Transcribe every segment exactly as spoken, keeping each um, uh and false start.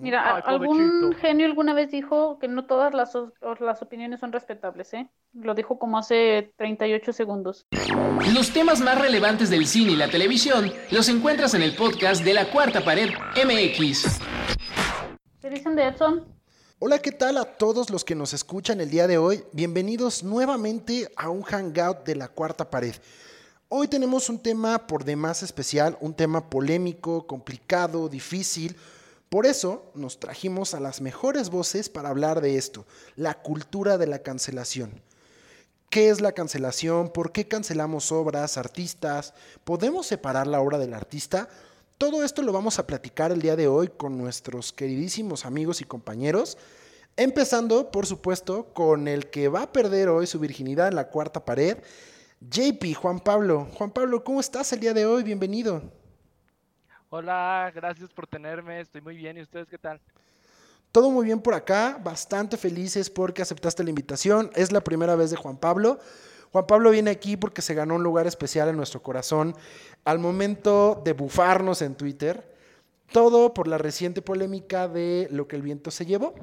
Mira, algún genio alguna vez dijo que no todas las, las opiniones son respetables, ¿eh? Lo dijo como hace treinta y ocho segundos. Los temas más relevantes del cine y la televisión los encuentras en el podcast de La Cuarta Pared M X. ¿Qué dicen de Edson? Hola, ¿qué tal a todos los que nos escuchan el día de hoy? Bienvenidos nuevamente a un hangout de La Cuarta Pared. Hoy tenemos un tema por demás especial, un tema polémico, complicado, difícil. Por eso nos trajimos a las mejores voces para hablar de esto, la cultura de la cancelación. ¿Qué es la cancelación? ¿Por qué cancelamos obras, artistas? ¿Podemos separar la obra del artista? Todo esto lo vamos a platicar el día de hoy con nuestros queridísimos amigos y compañeros, empezando, por supuesto, con el que va a perder hoy su virginidad en La Cuarta Pared, J P, Juan Pablo. Juan Pablo, ¿cómo estás el día de hoy? Bienvenido. Hola, gracias por tenerme, estoy muy bien, ¿y ustedes qué tal? Todo muy bien por acá, bastante felices porque aceptaste la invitación, es la primera vez de Juan Pablo. Juan Pablo viene aquí porque se ganó un lugar especial en nuestro corazón al momento de bufarnos en Twitter, todo por la reciente polémica de lo que el viento se llevó,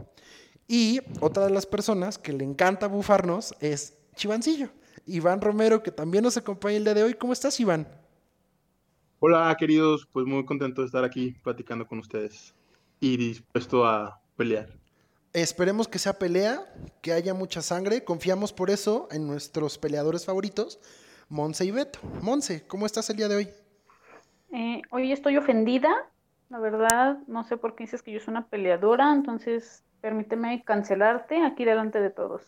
y otra de las personas que le encanta bufarnos es Chivancillo, Iván Romero, que también nos acompaña el día de hoy. ¿Cómo estás, Iván? Hola, queridos, pues muy contento de estar aquí platicando con ustedes y dispuesto a pelear. Esperemos que sea pelea, que haya mucha sangre. Confiamos por eso en nuestros peleadores favoritos, Monse y Beto. Monse, ¿cómo estás el día de hoy? Eh, hoy estoy ofendida, la verdad, no sé por qué dices que yo soy una peleadora, entonces permíteme cancelarte aquí delante de todos.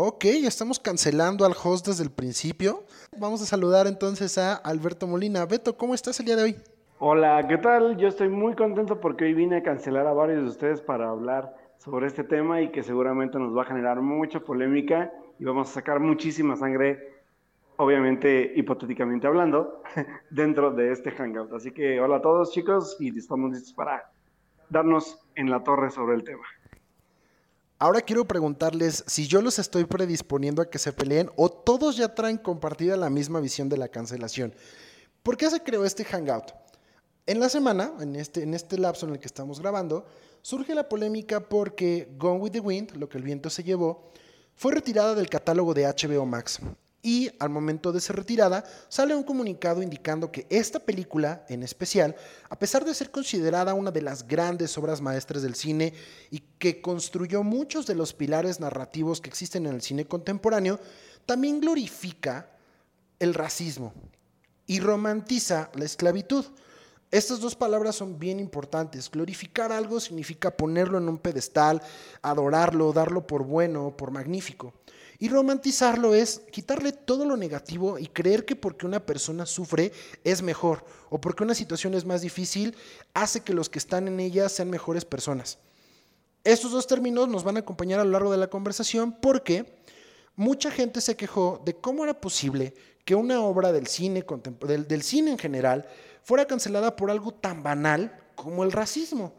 Ok, estamos cancelando al host desde el principio. Vamos a saludar entonces a Alberto Molina. Beto, ¿cómo estás el día de hoy? Hola, ¿qué tal? Yo estoy muy contento porque hoy vine a cancelar a varios de ustedes para hablar sobre este tema y que seguramente nos va a generar mucha polémica y vamos a sacar muchísima sangre, obviamente, hipotéticamente hablando, dentro de este hangout. Así que hola a todos, chicos, y estamos listos para darnos en la torre sobre el tema. Ahora quiero preguntarles si yo los estoy predisponiendo a que se peleen o todos ya traen compartida la misma visión de la cancelación. ¿Por qué se creó este hangout? En la semana, en este, en este lapso en el que estamos grabando, surge la polémica porque Gone with the Wind, lo que el viento se llevó, fue retirada del catálogo de H B O Max. Y al momento de ser retirada, sale un comunicado indicando que esta película, en especial, a pesar de ser considerada una de las grandes obras maestras del cine y que construyó muchos de los pilares narrativos que existen en el cine contemporáneo, también glorifica el racismo y romantiza la esclavitud. Estas dos palabras son bien importantes. Glorificar algo significa ponerlo en un pedestal, adorarlo, darlo por bueno, por magnífico. Y romantizarlo es quitarle todo lo negativo y creer que porque una persona sufre es mejor o porque una situación es más difícil hace que los que están en ella sean mejores personas. Estos dos términos nos van a acompañar a lo largo de la conversación porque mucha gente se quejó de cómo era posible que una obra del cine, del, del cine en general fuera cancelada por algo tan banal como el racismo.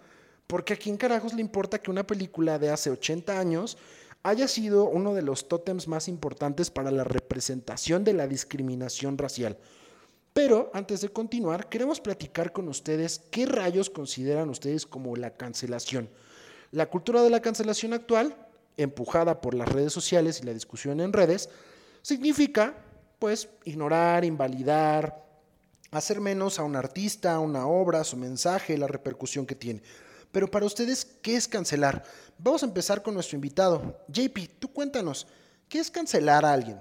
Porque a quién carajos le importa que una película de hace ochenta años haya sido uno de los tótems más importantes para la representación de la discriminación racial. Pero antes de continuar, queremos platicar con ustedes qué rayos consideran ustedes como la cancelación. La cultura de la cancelación actual, empujada por las redes sociales y la discusión en redes, significa, pues, ignorar, invalidar, hacer menos a un artista, a una obra, su mensaje, la repercusión que tiene. Pero para ustedes, ¿qué es cancelar? Vamos a empezar con nuestro invitado. J P, tú cuéntanos, ¿qué es cancelar a alguien?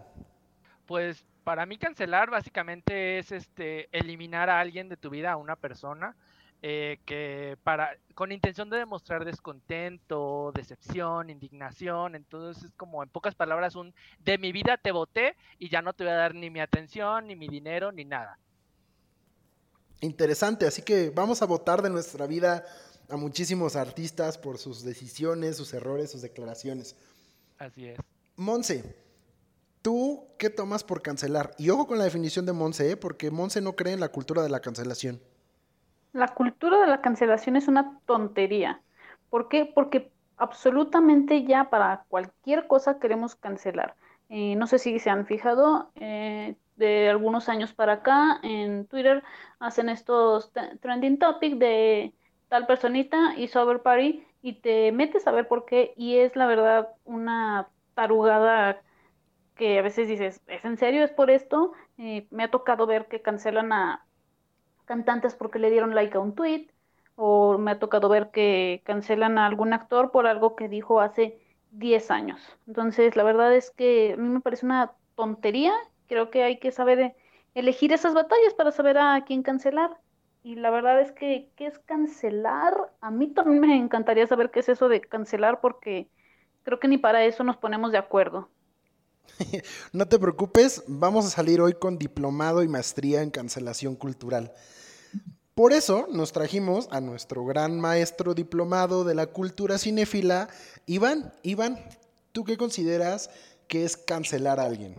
Pues para mí cancelar básicamente es este, eliminar a alguien de tu vida, a una persona, eh, que para con intención de demostrar descontento, decepción, indignación. Entonces es como, en pocas palabras, un de mi vida te boté y ya no te voy a dar ni mi atención, ni mi dinero, ni nada. Interesante, así que vamos a botar de nuestra vida a muchísimos artistas por sus decisiones, sus errores, sus declaraciones. Así es. Monse, ¿tú qué tomas por cancelar? Y ojo con la definición de Monse, ¿eh? Porque Monse no cree en la cultura de la cancelación. La cultura de la cancelación es una tontería. ¿Por qué? Porque absolutamente ya para cualquier cosa queremos cancelar. Eh, no sé si se han fijado, eh, de algunos años para acá en Twitter hacen estos t- trending topic de tal personita hizo Overparty y te metes a ver por qué, y es la verdad una tarugada que a veces dices, ¿es en serio? ¿Es por esto? Eh, me ha tocado ver que cancelan a cantantes porque le dieron like a un tweet, o me ha tocado ver que cancelan a algún actor por algo que dijo hace diez años. Entonces, la verdad es que a mí me parece una tontería. Creo que hay que saber elegir esas batallas para saber a quién cancelar. Y la verdad es que, ¿qué es cancelar? A mí también me encantaría saber qué es eso de cancelar, porque creo que ni para eso nos ponemos de acuerdo. No te preocupes, vamos a salir hoy con diplomado y maestría en cancelación cultural. Por eso nos trajimos a nuestro gran maestro diplomado de la cultura cinéfila, Iván. Iván, ¿tú qué consideras que es cancelar a alguien?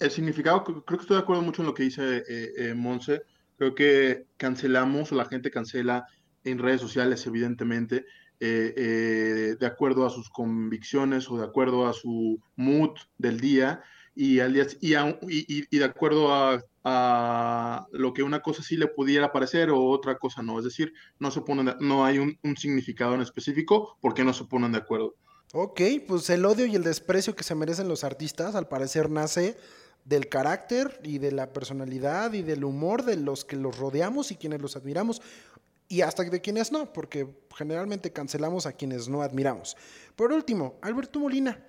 El significado, creo que estoy de acuerdo mucho en lo que dice eh, eh, Monse. Creo que cancelamos, o la gente cancela en redes sociales, evidentemente, eh, eh, de acuerdo a sus convicciones o de acuerdo a su mood del día y, al día, y, a, y, y de acuerdo a, a lo que una cosa sí le pudiera parecer o otra cosa no. Es decir, no, se ponen de, no hay un, un significado en específico porque no se ponen de acuerdo. Ok, pues el odio y el desprecio que se merecen los artistas, al parecer, nace del carácter y de la personalidad y del humor de los que los rodeamos y quienes los admiramos, y hasta de quienes no, porque generalmente cancelamos a quienes no admiramos. Por último, Alberto Molina,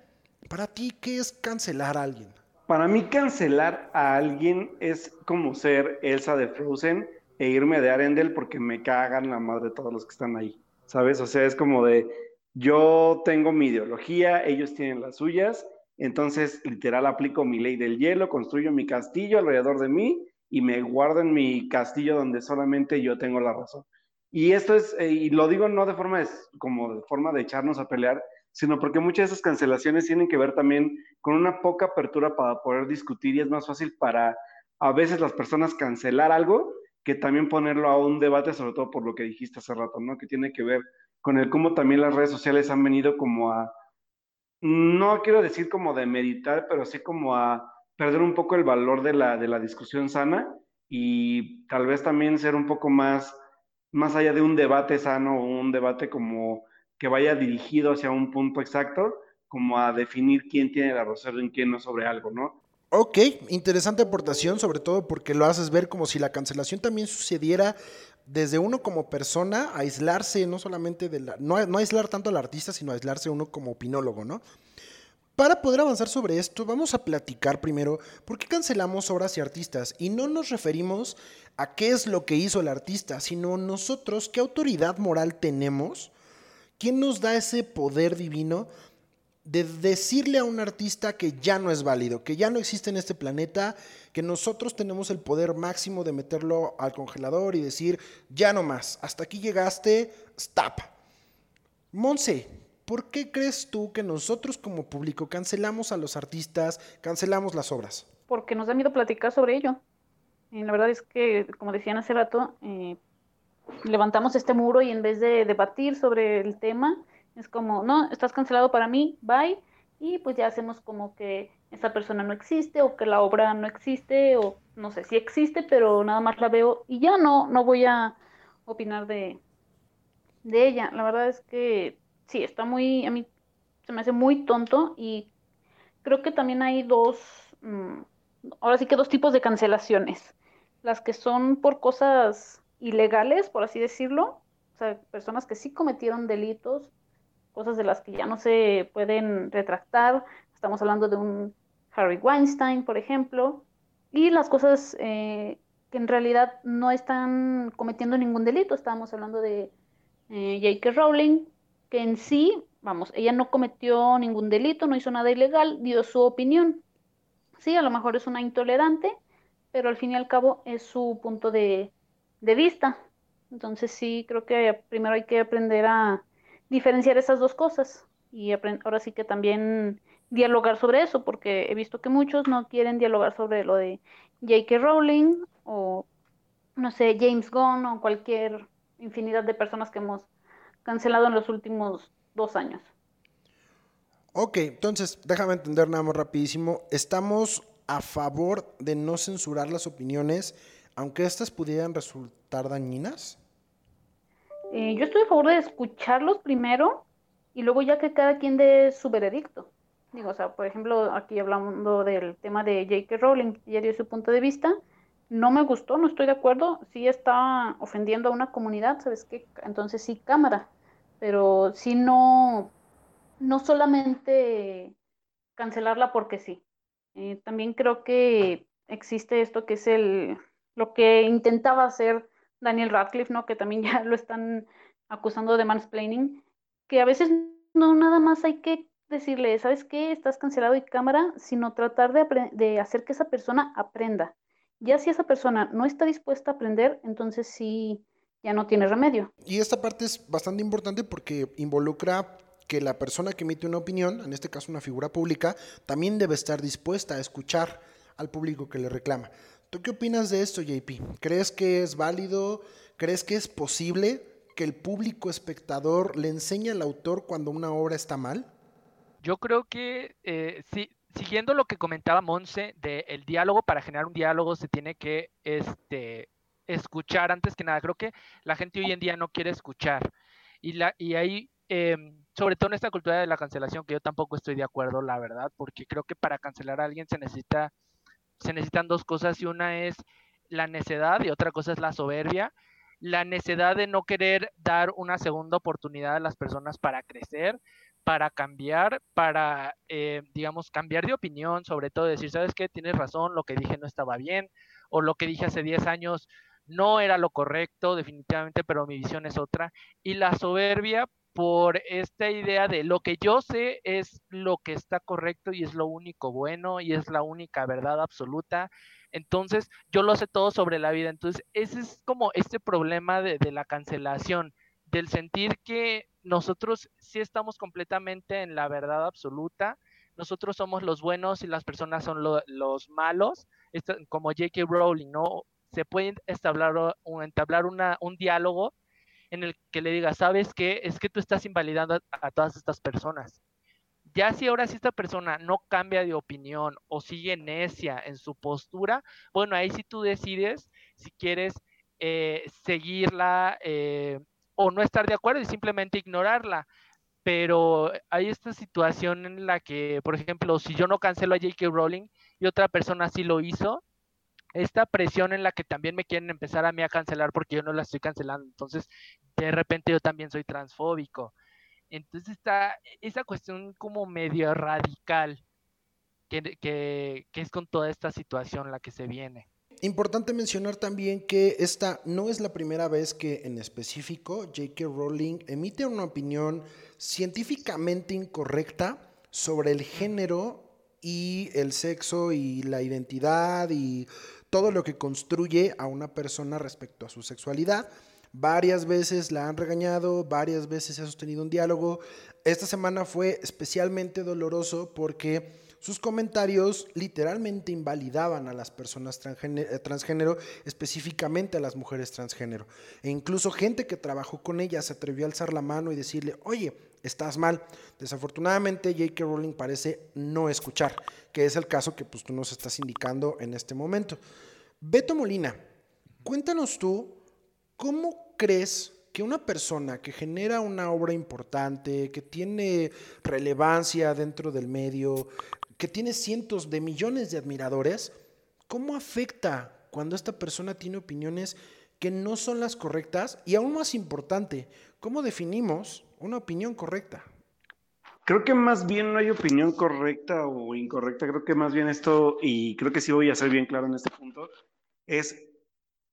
para ti, ¿qué es cancelar a alguien? Para mí, cancelar a alguien es como ser Elsa de Frozen e irme de Arendelle porque me cagan la madre todos los que están ahí, ¿sabes? O sea, es como de, yo tengo mi ideología, ellos tienen las suyas. Entonces, literal, aplico mi ley del hielo, construyo mi castillo alrededor de mí y me guardo en mi castillo donde solamente yo tengo la razón. Y esto es, eh, y lo digo no de forma de, como de forma de echarnos a pelear, sino porque muchas de esas cancelaciones tienen que ver también con una poca apertura para poder discutir, y es más fácil para a veces las personas cancelar algo que también ponerlo a un debate, sobre todo por lo que dijiste hace rato, ¿no? Que tiene que ver con el cómo también las redes sociales han venido como a, no quiero decir como de meditar, pero sí como a perder un poco el valor de la, de la discusión sana, y tal vez también ser un poco más, más allá de un debate sano, o un debate como que vaya dirigido hacia un punto exacto, como a definir quién tiene la razón y quién no sobre algo, ¿no? Ok, interesante aportación, sobre todo porque lo haces ver como si la cancelación también sucediera desde uno como persona, aislarse no solamente de la, no, no aislar tanto al artista, sino aislarse uno como opinólogo, ¿no? Para poder avanzar sobre esto, vamos a platicar primero por qué cancelamos obras y artistas, y no nos referimos a qué es lo que hizo el artista, sino nosotros, qué autoridad moral tenemos, quién nos da ese poder divino de decirle a un artista que ya no es válido, que ya no existe en este planeta, que nosotros tenemos el poder máximo de meterlo al congelador y decir, ya no más, hasta aquí llegaste, stop. Monse, ¿por qué crees tú que nosotros como público cancelamos a los artistas, cancelamos las obras? Porque nos da miedo platicar sobre ello. Y la verdad es que, como decían hace rato, eh, levantamos este muro y en vez de debatir sobre el tema, es como, no, estás cancelado para mí, bye, y pues ya hacemos como que esa persona no existe, o que la obra no existe, o no sé, sí existe, pero nada más la veo, y ya no, no voy a opinar de, de ella. La verdad es que sí, está muy, a mí se me hace muy tonto, y creo que también hay dos, mmm, ahora sí que dos tipos de cancelaciones, las que son por cosas ilegales, por así decirlo, o sea, personas que sí cometieron delitos, cosas de las que ya no se pueden retractar, estamos hablando de un Harry Weinstein, por ejemplo, y las cosas eh, que en realidad no están cometiendo ningún delito, estábamos hablando de eh, J K. Rowling, que en sí, vamos, ella no cometió ningún delito, no hizo nada ilegal, dio su opinión. Sí, a lo mejor es una intolerante, pero al fin y al cabo es su punto de, de vista. Entonces sí, creo que primero hay que aprender a diferenciar esas dos cosas y aprend- ahora sí que también dialogar sobre eso, porque he visto que muchos no quieren dialogar sobre lo de J K. Rowling o, no sé, James Gunn o cualquier infinidad de personas que hemos cancelado en los últimos dos años. Ok, entonces déjame entender nada más rapidísimo. Estamos a favor de no censurar las opiniones, aunque estas pudieran resultar dañinas. Eh, yo estoy a favor de escucharlos primero y luego ya que cada quien dé su veredicto. Digo, o sea, por ejemplo, aquí hablando del tema de J K. Rowling, ella dio su punto de vista, no me gustó, no estoy de acuerdo, sí está ofendiendo a una comunidad, ¿sabes qué? Entonces sí, cámara, pero sí no, no solamente cancelarla porque sí. Eh, también creo que existe esto que es el lo que intentaba hacer Daniel Radcliffe, ¿no? Que también ya lo están acusando de mansplaining, que a veces no nada más hay que decirle, ¿sabes qué? Estás cancelado y cámara, sino tratar de, apre- de hacer que esa persona aprenda. Ya si esa persona no está dispuesta a aprender, entonces sí, ya no tiene remedio. Y esta parte es bastante importante porque involucra que la persona que emite una opinión, en este caso una figura pública, también debe estar dispuesta a escuchar al público que le reclama. ¿Tú qué opinas de esto, J P? ¿Crees que es válido? ¿Crees que es posible que el público espectador le enseñe al autor cuando una obra está mal? Yo creo que eh, sí, siguiendo lo que comentaba Monse del diálogo, para generar un diálogo se tiene que este, escuchar antes que nada. Creo que la gente hoy en día no quiere escuchar. Y, la, y ahí, eh, sobre todo en esta cultura de la cancelación, que yo tampoco estoy de acuerdo, la verdad, porque creo que para cancelar a alguien se necesita, se necesitan dos cosas, y una es la necedad y otra cosa es la soberbia. La necedad de no querer dar una segunda oportunidad a las personas para crecer, para cambiar, para, eh, digamos, cambiar de opinión, sobre todo decir, ¿sabes qué? Tienes razón, lo que dije no estaba bien, o lo que dije hace diez años no era lo correcto, definitivamente, pero mi visión es otra. Y la soberbia por esta idea de lo que yo sé es lo que está correcto y es lo único bueno y es la única verdad absoluta. Entonces, yo lo sé todo sobre la vida. Entonces, ese es como este problema de, de la cancelación, del sentir que nosotros sí estamos completamente en la verdad absoluta, nosotros somos los buenos y las personas son lo, los malos, esto, como J K. Rowling, ¿no? Se puede establar, entablar una, un diálogo en el que le diga, ¿sabes qué? Es que tú estás invalidando a, a todas estas personas. Ya si ahora sí esta persona no cambia de opinión o sigue necia en su postura, bueno, ahí sí tú decides si quieres eh, seguirla, eh, o no estar de acuerdo y simplemente ignorarla. Pero hay esta situación en la que, por ejemplo, si yo no cancelo a J K. Rowling y otra persona sí lo hizo, esta presión en la que también me quieren empezar a mí a cancelar porque yo no la estoy cancelando, entonces de repente yo también soy transfóbico. Entonces está esa cuestión como medio radical que, que, que es con toda esta situación la que se viene. Importante mencionar también que esta no es la primera vez que en específico J K. Rowling emite una opinión científicamente incorrecta sobre el género y el sexo y la identidad y todo lo que construye a una persona respecto a su sexualidad. Varias veces la han regañado, varias veces se ha sostenido un diálogo. Esta semana fue especialmente doloroso porque sus comentarios literalmente invalidaban a las personas transgénero, específicamente a las mujeres transgénero. E incluso gente que trabajó con ella se atrevió a alzar la mano y decirle, oye, estás mal. Desafortunadamente, J K. Rowling parece no escuchar, que es el caso que pues, tú nos estás indicando en este momento. Beto Molina, cuéntanos tú, ¿cómo crees que una persona que genera una obra importante, que tiene relevancia dentro del medio, que tiene cientos de millones de admiradores, ¿cómo afecta cuando esta persona tiene opiniones que no son las correctas? Y aún más importante, ¿cómo definimos una opinión correcta? Creo que más bien no hay opinión correcta o incorrecta, creo que más bien esto, y creo que sí voy a ser bien claro en este punto, es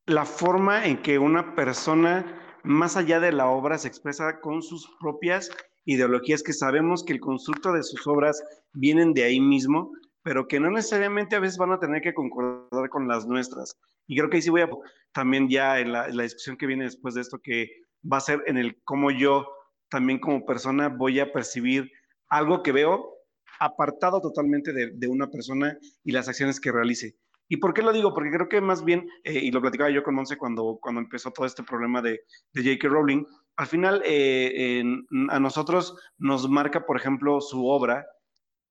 la forma en que una persona, más allá de la obra, se expresa con sus propias ideologías, que sabemos que el constructo de sus obras vienen de ahí mismo, pero que no necesariamente a veces van a tener que concordar con las nuestras. Y creo que ahí sí voy a también ya en la, en la discusión que viene después de esto, que va a ser en el cómo yo también como persona voy a percibir algo que veo apartado totalmente de, de una persona y las acciones que realice. ¿Y por qué lo digo? Porque creo que más bien, eh, y lo platicaba yo con Monse cuando, cuando empezó todo este problema de, de J K. Rowling, al final eh, eh, a nosotros nos marca, por ejemplo, su obra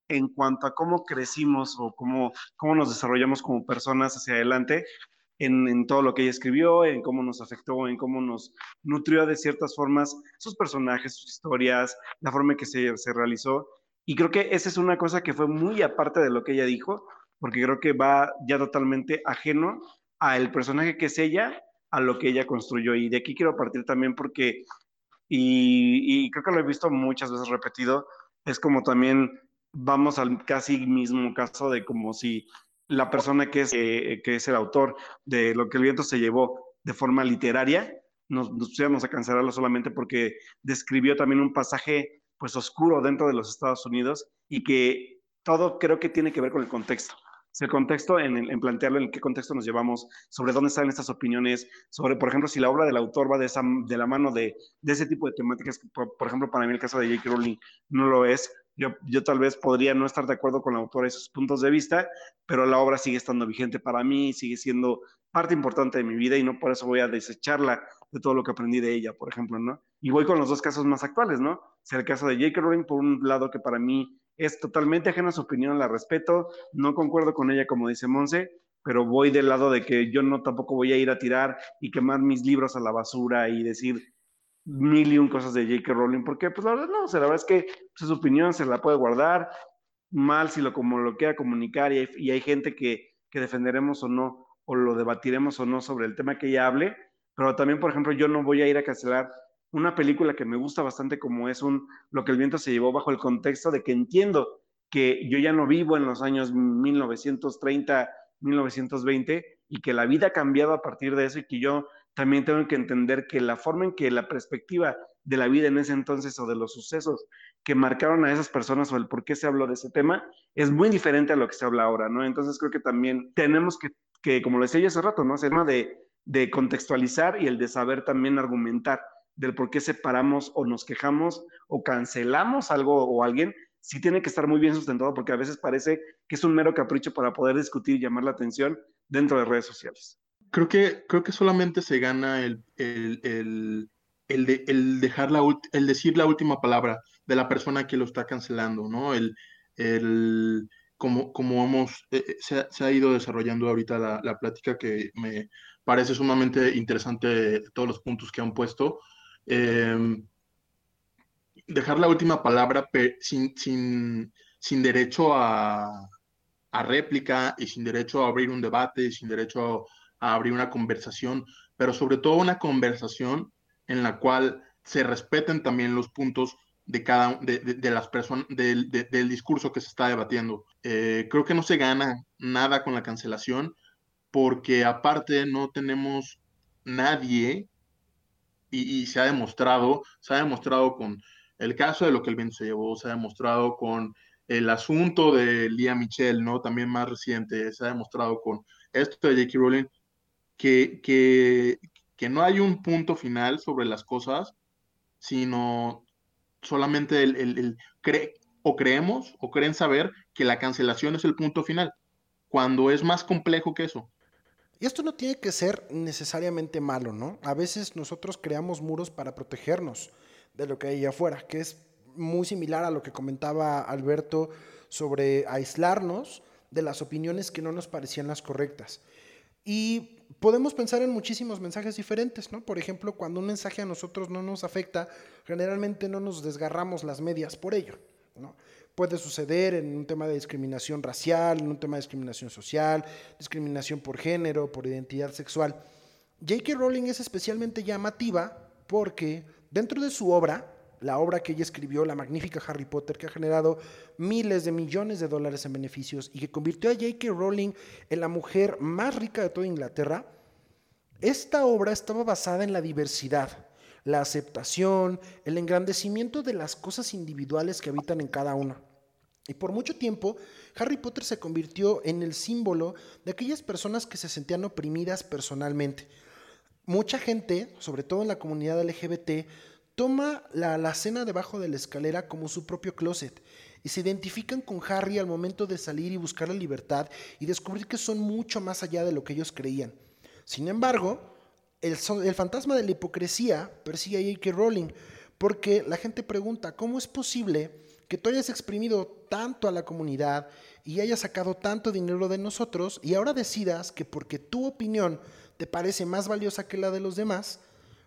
en cuanto a cómo crecimos o cómo, cómo nos desarrollamos como personas hacia adelante, en, en todo lo que ella escribió, en cómo nos afectó, en cómo nos nutrió de ciertas formas sus personajes, sus historias, la forma en que se, se realizó. Y creo que esa es una cosa que fue muy aparte de lo que ella dijo, porque creo que va ya totalmente ajeno al personaje que es ella, a lo que ella construyó. Y de aquí quiero partir también porque, y, y creo que lo he visto muchas veces repetido, es como también vamos al casi mismo caso de como si la persona que es, eh, que es el autor de Lo que el viento se llevó de forma literaria, nos, nos pusiéramos a cancelarlo solamente porque describió también un pasaje pues oscuro dentro de los Estados Unidos, y que todo creo que tiene que ver con el contexto. Es el contexto en, el, en plantearlo, en qué contexto nos llevamos, sobre dónde salen estas opiniones, sobre, por ejemplo, si la obra del autor va de, esa, de la mano de, de ese tipo de temáticas. Por, por ejemplo, para mí el caso de J K. Rowling no lo es. Yo, yo tal vez podría no estar de acuerdo con la autora y sus puntos de vista, pero la obra sigue estando vigente para mí, sigue siendo parte importante de mi vida y no por eso voy a desecharla de todo lo que aprendí de ella, por ejemplo, ¿no? Y voy con los dos casos más actuales, ¿no? O sea, el caso de J K. Rowling, por un lado, que para mí es totalmente ajena a su opinión, la respeto, no concuerdo con ella, como dice Monse, pero voy del lado de que yo no tampoco voy a ir a tirar y quemar mis libros a la basura y decir mil y un cosas de J K. Rowling, porque pues la verdad no, o sea, la verdad es que pues, su opinión se la puede guardar, mal si lo, como lo quiera comunicar, y hay, y hay gente que, que defenderemos o no, o lo debatiremos o no sobre el tema que ella hable, pero también, por ejemplo, yo no voy a ir a cancelar una película que me gusta bastante como es un Lo que el viento se llevó, bajo el contexto de que entiendo que yo ya no vivo en los años mil novecientos treinta, mil novecientos veinte, y que la vida ha cambiado a partir de eso, y que yo también tengo que entender que la forma en que la perspectiva de la vida en ese entonces o de los sucesos que marcaron a esas personas o el por qué se habló de ese tema es muy diferente a lo que se habla ahora, ¿no? Entonces creo que también tenemos que, que como lo decía yo hace rato, ¿no? El tema de, de contextualizar y el de saber también argumentar del por qué separamos o nos quejamos o cancelamos algo o alguien, sí tiene que estar muy bien sustentado, porque a veces parece que es un mero capricho para poder discutir y llamar la atención dentro de redes sociales. Creo que, creo que solamente se gana el, el, el, el, de, el, dejar la ulti, el decir la última palabra de la persona que lo está cancelando, ¿no? El, el, como, como hemos, eh, se, se ha ido desarrollando ahorita la, la plática, que me parece sumamente interesante todos los puntos que han puesto. Eh, dejar la última palabra per, sin, sin, sin derecho a, a réplica, y sin derecho a abrir un debate, y sin derecho a, a abrir una conversación, pero sobre todo una conversación en la cual se respeten también los puntos de cada de, de, de las personas, del, de, del discurso que se está debatiendo. Eh, creo que no se gana nada con la cancelación, porque aparte no tenemos nadie. Y, y se ha demostrado, se ha demostrado con el caso de Lo que el viento se llevó, se ha demostrado con el asunto de Lea Michele, ¿no? También más reciente, se ha demostrado con esto de J K. Rowling, que, que, que no hay un punto final sobre las cosas, sino solamente el, el, el cre- o creemos o creen saber que la cancelación es el punto final, cuando es más complejo que eso. Y esto no tiene que ser necesariamente malo, ¿no? A veces nosotros creamos muros para protegernos de lo que hay afuera, que es muy similar a lo que comentaba Alberto sobre aislarnos de las opiniones que no nos parecían las correctas. Y podemos pensar en muchísimos mensajes diferentes, ¿no? Por ejemplo, cuando un mensaje a nosotros no nos afecta, generalmente no nos desgarramos las medias por ello, ¿no? Puede suceder en un tema de discriminación racial, en un tema de discriminación social, discriminación por género, por identidad sexual. J K. Rowling es especialmente llamativa porque dentro de su obra, la obra que ella escribió, la magnífica Harry Potter, que ha generado miles de millones de dólares en beneficios y que convirtió a J K. Rowling en la mujer más rica de toda Inglaterra, esta obra estaba basada en la diversidad, la aceptación, el engrandecimiento de las cosas individuales que habitan en cada una. Y por mucho tiempo, Harry Potter se convirtió en el símbolo de aquellas personas que se sentían oprimidas personalmente. Mucha gente, sobre todo en la comunidad L G B T, toma la alacena debajo de la escalera como su propio closet y se identifican con Harry al momento de salir y buscar la libertad y descubrir que son mucho más allá de lo que ellos creían. Sin embargo, el, el fantasma de la hipocresía persigue a J K. Rowling, porque la gente pregunta, ¿cómo es posible que tú hayas exprimido tanto a la comunidad y hayas sacado tanto dinero de nosotros y ahora decidas que porque tu opinión te parece más valiosa que la de los demás,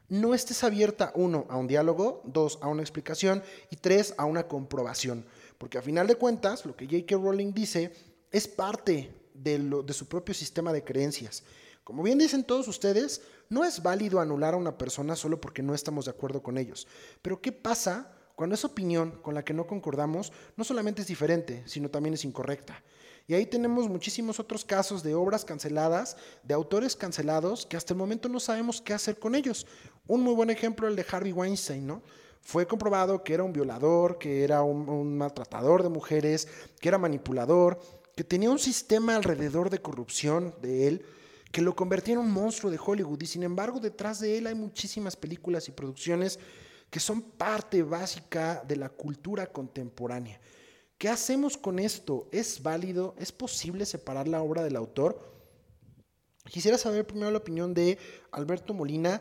no estés abierta, uno, a un diálogo, dos, a una explicación y tres, a una comprobación? Porque a final de cuentas, lo que J K. Rowling dice es parte de, lo, de su propio sistema de creencias. Como bien dicen todos ustedes, no es válido anular a una persona solo porque no estamos de acuerdo con ellos. Pero ¿qué pasa cuando esa opinión con la que no concordamos no solamente es diferente, sino también es incorrecta? Y ahí tenemos muchísimos otros casos de obras canceladas, de autores cancelados, que hasta el momento no sabemos qué hacer con ellos. Un muy buen ejemplo es el de Harvey Weinstein, ¿no? Fue comprobado que era un violador, que era un, un maltratador de mujeres, que era manipulador, que tenía un sistema alrededor de corrupción de él, que lo convertía en un monstruo de Hollywood. Y sin embargo, detrás de él hay muchísimas películas y producciones que son parte básica de la cultura contemporánea. ¿Qué hacemos con esto? ¿Es válido? ¿Es posible separar la obra del autor? Quisiera saber primero la opinión de Alberto Molina.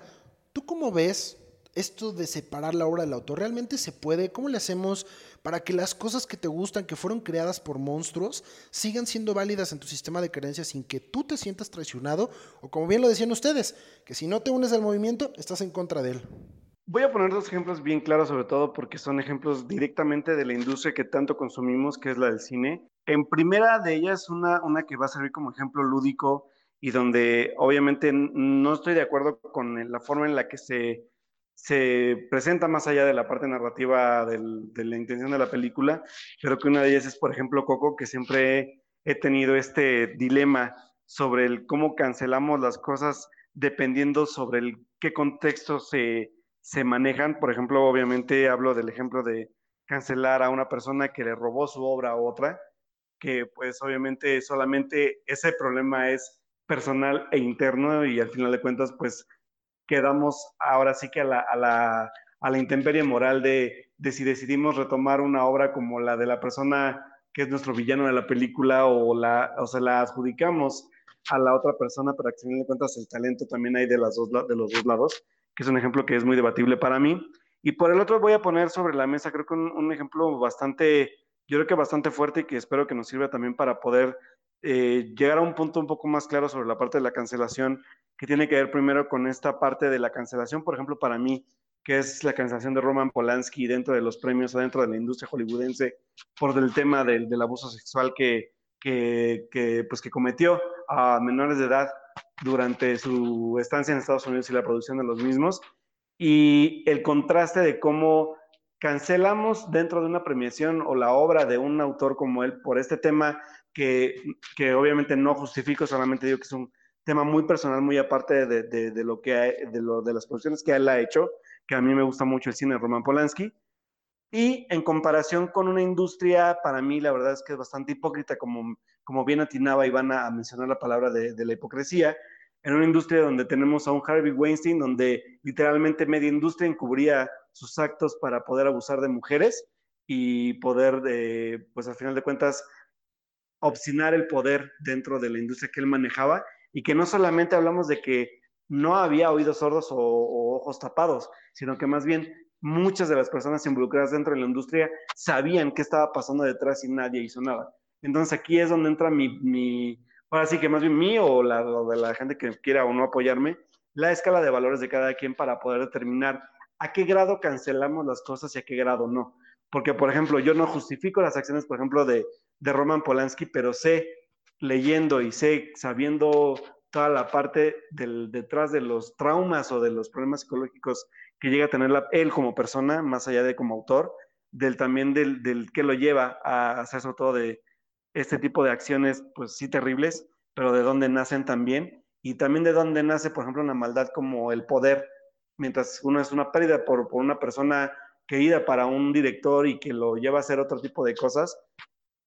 ¿Tú cómo ves esto de separar la obra del autor? ¿Realmente se puede? ¿Cómo le hacemos para que las cosas que te gustan, que fueron creadas por monstruos, sigan siendo válidas en tu sistema de creencias sin que tú te sientas traicionado? O como bien lo decían ustedes, que si no te unes al movimiento, estás en contra de él. Voy a poner dos ejemplos bien claros, sobre todo porque son ejemplos directamente de la industria que tanto consumimos, que es la del cine. En primera de ellas, una, una que va a servir como ejemplo lúdico y donde obviamente no estoy de acuerdo con la forma en la que se, se presenta más allá de la parte narrativa del, de la intención de la película. Creo que una de ellas es, por ejemplo, Coco, que siempre he tenido este dilema sobre el cómo cancelamos las cosas dependiendo sobre el, qué contexto se... se manejan. Por ejemplo, obviamente hablo del ejemplo de cancelar a una persona que le robó su obra a otra, que pues obviamente solamente ese problema es personal e interno y al final de cuentas pues quedamos ahora sí que a la, a la, a la intemperie moral de, de si decidimos retomar una obra como la de la persona que es nuestro villano de la película o, la, o se la adjudicamos a la otra persona, pero al final de cuentas el talento también hay de, las dos, de los dos lados, que es un ejemplo que es muy debatible para mí. Y por el otro voy a poner sobre la mesa, creo que un, un ejemplo bastante, yo creo que bastante fuerte y que espero que nos sirva también para poder eh, llegar a un punto un poco más claro sobre la parte de la cancelación, que tiene que ver primero con esta parte de la cancelación, por ejemplo, para mí, que es la cancelación de Roman Polanski dentro de los premios, dentro de la industria hollywoodense, por el tema del, del abuso sexual que, que, que, pues, que cometió a menores de edad durante su estancia en Estados Unidos y la producción de los mismos, y el contraste de cómo cancelamos dentro de una premiación o la obra de un autor como él por este tema que, que obviamente no justifico, solamente digo que es un tema muy personal, muy aparte de, de, de, lo que hay, de, lo, de las producciones que él ha hecho, que a mí me gusta mucho el cine de Roman Polanski, y en comparación con una industria, para mí la verdad es que es bastante hipócrita, como, como bien atinaba Ivana a mencionar la palabra de, de la hipocresía, en una industria donde tenemos a un Harvey Weinstein, donde literalmente media industria encubría sus actos para poder abusar de mujeres y poder, eh, pues al final de cuentas, obstinar el poder dentro de la industria que él manejaba, y que no solamente hablamos de que no había oídos sordos o, o ojos tapados, sino que más bien muchas de las personas involucradas dentro de la industria sabían qué estaba pasando detrás y nadie hizo nada. Entonces aquí es donde entra mi, mi ahora sí que más bien mí o la, la, la gente que quiera o no apoyarme, la escala de valores de cada quien para poder determinar a qué grado cancelamos las cosas y a qué grado no. Porque, por ejemplo, yo no justifico las acciones, por ejemplo, de, de Roman Polanski, pero sé, leyendo y sé, sabiendo toda la parte del, detrás de los traumas o de los problemas psicológicos que llega a tener la, él como persona, más allá de como autor, del también del, del que lo lleva a hacer sobre todo de este tipo de acciones, pues sí terribles, pero de dónde nacen también, y también de dónde nace, por ejemplo, una maldad como el poder, mientras uno es una pérdida por, por una persona querida para un director y que lo lleva a hacer otro tipo de cosas,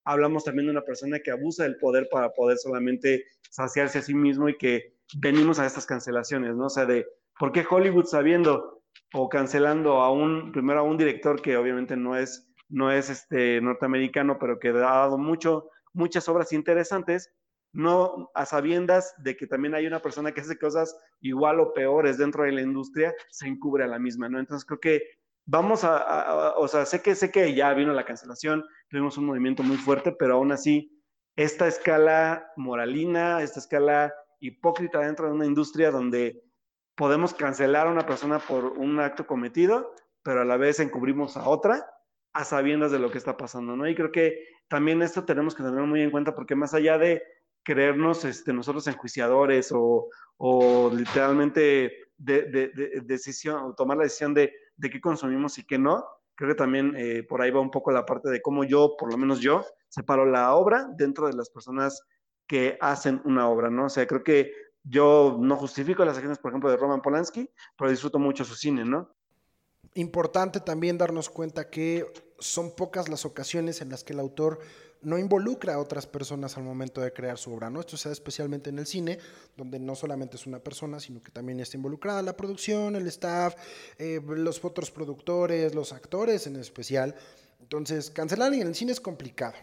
hablamos también de una persona que abusa del poder para poder solamente saciarse a sí mismo y que venimos a estas cancelaciones, ¿no? O sea, de por qué Hollywood sabiendo o cancelando a un, primero a un director que obviamente no es, no es este, norteamericano, pero que ha dado mucho, muchas obras interesantes, no a sabiendas de que también hay una persona que hace cosas igual o peores dentro de la industria, se encubre a la misma, ¿no? Entonces creo que vamos a, a, a o sea, sé que, sé que ya vino la cancelación, tuvimos un movimiento muy fuerte, pero aún así, esta escala moralina, esta escala hipócrita dentro de una industria donde podemos cancelar a una persona por un acto cometido, pero a la vez encubrimos a otra a sabiendas de lo que está pasando, ¿no? Y creo que también esto tenemos que tener muy en cuenta, porque más allá de creernos este, nosotros enjuiciadores o, o literalmente de, de, de decisión, o tomar la decisión de, de qué consumimos y qué no, creo que también eh, por ahí va un poco la parte de cómo yo, por lo menos yo, separo la obra dentro de las personas que hacen una obra, ¿no? O sea, creo que yo no justifico las acciones, por ejemplo, de Roman Polanski, pero disfruto mucho su cine, ¿no? Importante también darnos cuenta que son pocas las ocasiones en las que el autor no involucra a otras personas al momento de crear su obra, ¿no? Esto se da especialmente en el cine, donde no solamente es una persona, sino que también está involucrada la producción, el staff, eh, los otros productores, los actores en especial. Entonces, cancelar en el cine es complicado.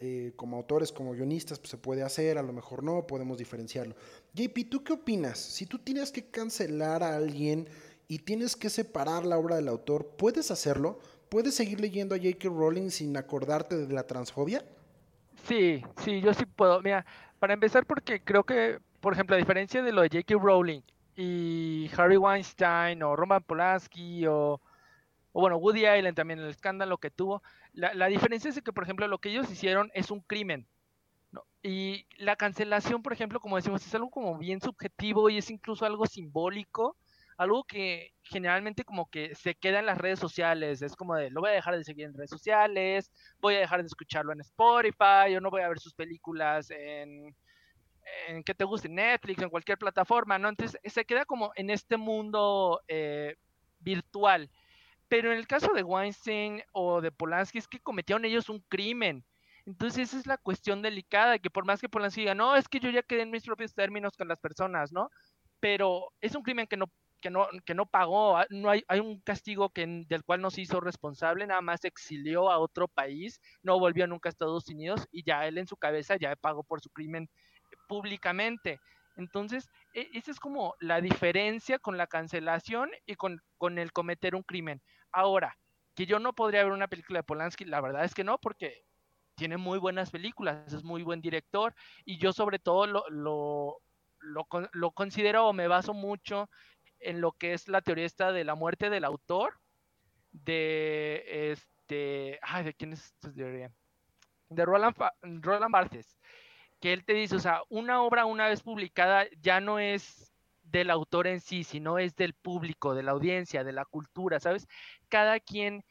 Eh, como autores, como guionistas, pues se puede hacer, a lo mejor no, podemos diferenciarlo. J P, ¿tú qué opinas? Si tú tienes que cancelar a alguien y tienes que separar la obra del autor, ¿puedes hacerlo? ¿Puedes seguir leyendo a J K. Rowling sin acordarte de la transfobia? Sí, sí, yo sí puedo. Mira, para empezar, porque creo que, por ejemplo, a diferencia de lo de J K. Rowling y Harry Weinstein o Roman Polanski o, o bueno, Woody Allen también, el escándalo que tuvo, la, la diferencia es que, por ejemplo, lo que ellos hicieron es un crimen, ¿no? Y la cancelación, por ejemplo, como decimos, es algo como bien subjetivo y es incluso algo simbólico, algo que generalmente como que se queda en las redes sociales, es como de, lo voy a dejar de seguir en redes sociales, voy a dejar de escucharlo en Spotify, yo no voy a ver sus películas en, en que te guste, Netflix, en cualquier plataforma, ¿no? Entonces se queda como en este mundo eh, virtual, pero en el caso de Weinstein o de Polanski es que cometieron ellos un crimen. Entonces esa es la cuestión delicada, que por más que Polanski diga, no, es que yo ya quedé en mis propios términos con las personas, ¿no? Pero es un crimen que no que no que no pagó, no hay hay un castigo que del cual no se hizo responsable, nada más se exilió a otro país, no volvió nunca a Estados Unidos y ya él en su cabeza ya pagó por su crimen públicamente. Entonces, esa es como la diferencia con la cancelación y con, con el cometer un crimen. Ahora, que yo no podría ver una película de Polanski, la verdad es que no, porque tiene muy buenas películas, es muy buen director y yo sobre todo lo lo lo, lo considero o me baso mucho en lo que es la teoría esta de la muerte del autor, de este, ay, ¿de quién es esta teoría? De Roland, Roland Barthes, que él te dice, o sea, una obra una vez publicada ya no es del autor en sí, sino es del público, de la audiencia, de la cultura, ¿sabes? Cada quien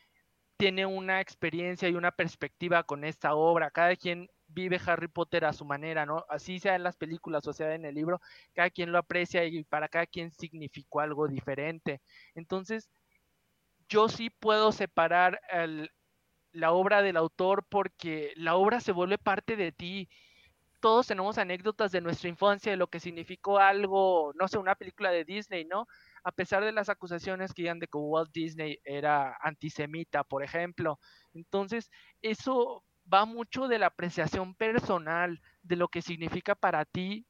tiene una experiencia y una perspectiva con esta obra, cada quien vive Harry Potter a su manera, ¿no? Así sea en las películas o sea en el libro, cada quien lo aprecia y para cada quien significó algo diferente. Entonces, yo sí puedo separar el, la obra del autor porque la obra se vuelve parte de ti. Todos tenemos anécdotas de nuestra infancia, de lo que significó algo, no sé, una película de Disney, ¿no? A pesar de las acusaciones que iban de que Walt Disney era antisemita, por ejemplo. Entonces, eso va mucho de la apreciación personal, de lo que significa para ti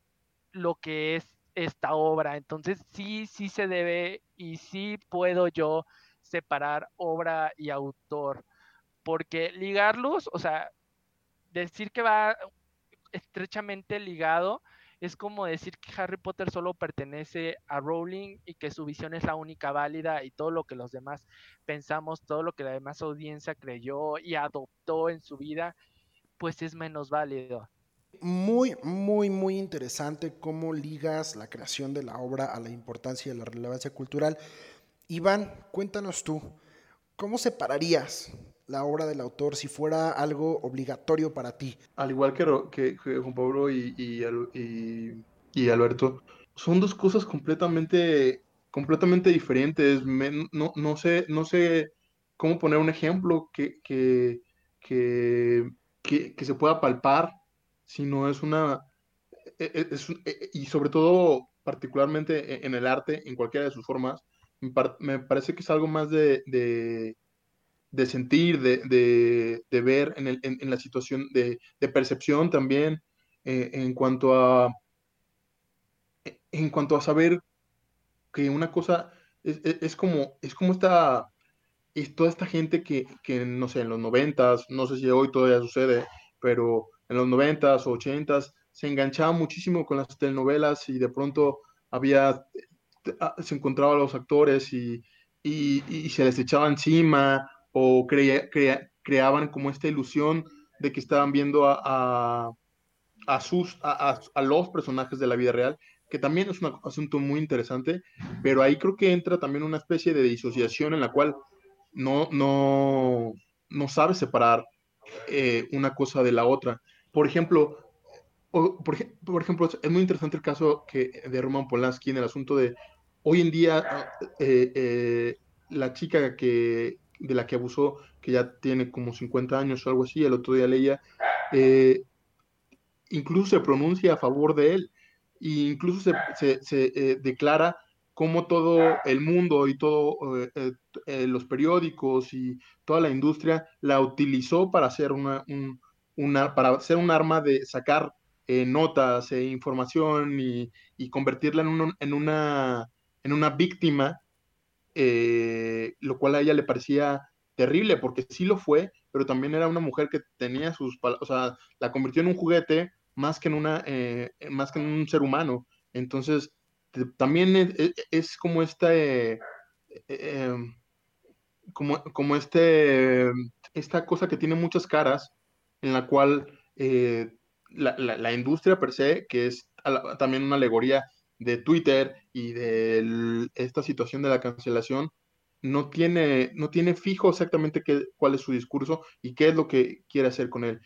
lo que es esta obra. Entonces sí, sí se debe y sí puedo yo separar obra y autor, porque ligarlos, o sea, decir que va estrechamente ligado es como decir que Harry Potter solo pertenece a Rowling y que su visión es la única válida y todo lo que los demás pensamos, todo lo que la demás audiencia creyó y adoptó en su vida, pues es menos válido. Muy, muy, muy interesante cómo ligas la creación de la obra a la importancia y a la relevancia cultural. Iván, cuéntanos tú, ¿cómo separarías la obra del autor si fuera algo obligatorio para ti? Al igual que, que, que Juan Pablo y, y, y, y Alberto, son dos cosas completamente, completamente diferentes. Me, no, no, sé, no sé cómo poner un ejemplo que, que, que, que, que se pueda palpar, si no es una... Es, es, y sobre todo, particularmente en el arte, en cualquiera de sus formas, me, par, me parece que es algo más de... de de sentir, de, de, de ver en, el, en, en la situación, de, de percepción también, eh, en cuanto a en cuanto a saber que una cosa es, es, es como es como esta Y toda esta gente que, que no sé, en los noventas, no sé si hoy todavía sucede, pero en los noventas o ochentas, se enganchaba muchísimo con las telenovelas y de pronto había, se encontraba a los actores y, y, y se les echaba encima o crea, crea, creaban como esta ilusión de que estaban viendo a, a, a, sus, a, a, a los personajes de la vida real, que también es un asunto muy interesante, pero ahí creo que entra también una especie de disociación en la cual no, no, no sabe separar eh, una cosa de la otra. Por ejemplo, o, por, por ejemplo, es muy interesante el caso que, de Roman Polanski en el asunto de hoy en día eh, eh, la chica que, de la que abusó, que ya tiene como cincuenta años o algo así, el otro día leía, eh, incluso se pronuncia a favor de él, e incluso se, se, se eh, declara cómo todo el mundo y todos eh, eh, eh, los periódicos y toda la industria la utilizó para hacer una, un, una, para hacer un arma de sacar eh, notas e eh, información y, y convertirla en, un, en, una, en una víctima, eh, lo cual a ella le parecía terrible, porque sí lo fue, pero también era una mujer que tenía sus... O sea, la convirtió en un juguete más que en, una, eh, más que en un ser humano. Entonces... también es, es como esta eh, eh, como, como este esta cosa que tiene muchas caras, en la cual eh, la, la, la industria per se, que es también una alegoría de Twitter y de el, esta situación de la cancelación, no tiene, no tiene fijo exactamente qué, cuál es su discurso y qué es lo que quiere hacer con él.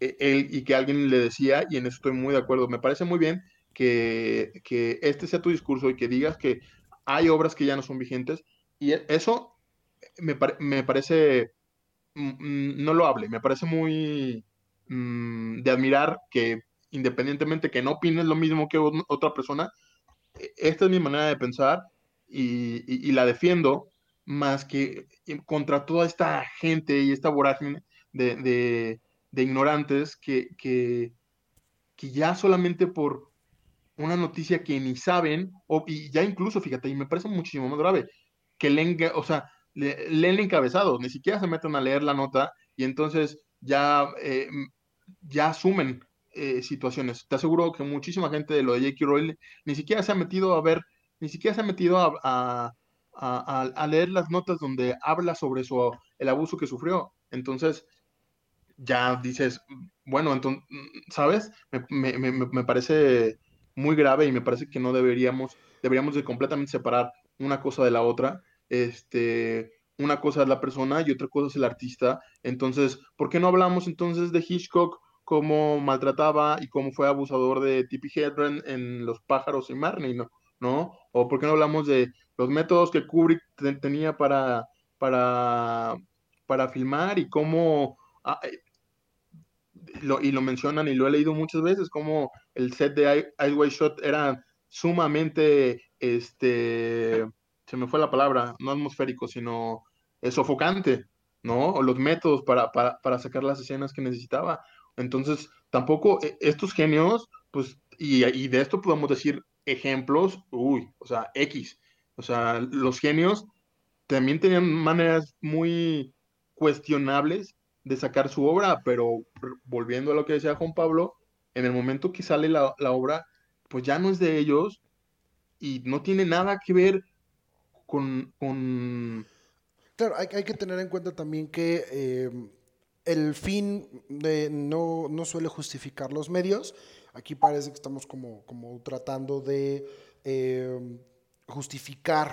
Él y que alguien le decía, y en eso estoy muy de acuerdo, me parece muy bien Que, que este sea tu discurso y que digas que hay obras que ya no son vigentes, y eso me, me parece mm, no loable, me parece muy mm, de admirar, que independientemente que no opines lo mismo que otra persona, esta es mi manera de pensar y, y, y la defiendo, más que contra toda esta gente y esta vorágine de, de, de ignorantes que, que, que ya solamente por una noticia que ni saben, o, y ya incluso, fíjate, y me parece muchísimo más grave, que leen, o sea, le, leen el encabezado, ni siquiera se meten a leer la nota, y entonces ya, eh, ya asumen eh, situaciones. Te aseguro que muchísima gente de lo de J K. Rowling ni siquiera se ha metido a ver, ni siquiera se ha metido a, a, a, a leer las notas donde habla sobre su, el abuso que sufrió. Entonces, ya dices, bueno, entonces, ¿sabes? Me, me, me, me parece... muy grave, y me parece que no deberíamos, deberíamos de completamente separar una cosa de la otra. Este, una cosa es la persona y otra cosa es el artista. Entonces, ¿por qué no hablamos entonces de Hitchcock, cómo maltrataba y cómo fue abusador de Tippi Hedren en Los Pájaros y Marnie, ¿no? ¿No? ¿O por qué no hablamos de los métodos que Kubrick te- tenía para, para, para filmar y cómo... Ah, Lo, y lo mencionan y lo he leído muchas veces, como el set de Eyes Wide Shut era sumamente, este, se me fue la palabra, no atmosférico, sino sofocante, ¿no? O los métodos para, para, para sacar las escenas que necesitaba. Entonces, tampoco estos genios, pues, y, y de esto podemos decir ejemplos, uy, o sea, X. O sea, los genios también tenían maneras muy cuestionables de sacar su obra, pero volviendo a lo que decía Juan Pablo, en el momento que sale la, la obra, pues ya no es de ellos y no tiene nada que ver con... con... Claro, hay, hay que tener en cuenta también que eh, el fin de, no, no suele justificar los medios. Aquí parece que estamos como, como tratando de eh, justificar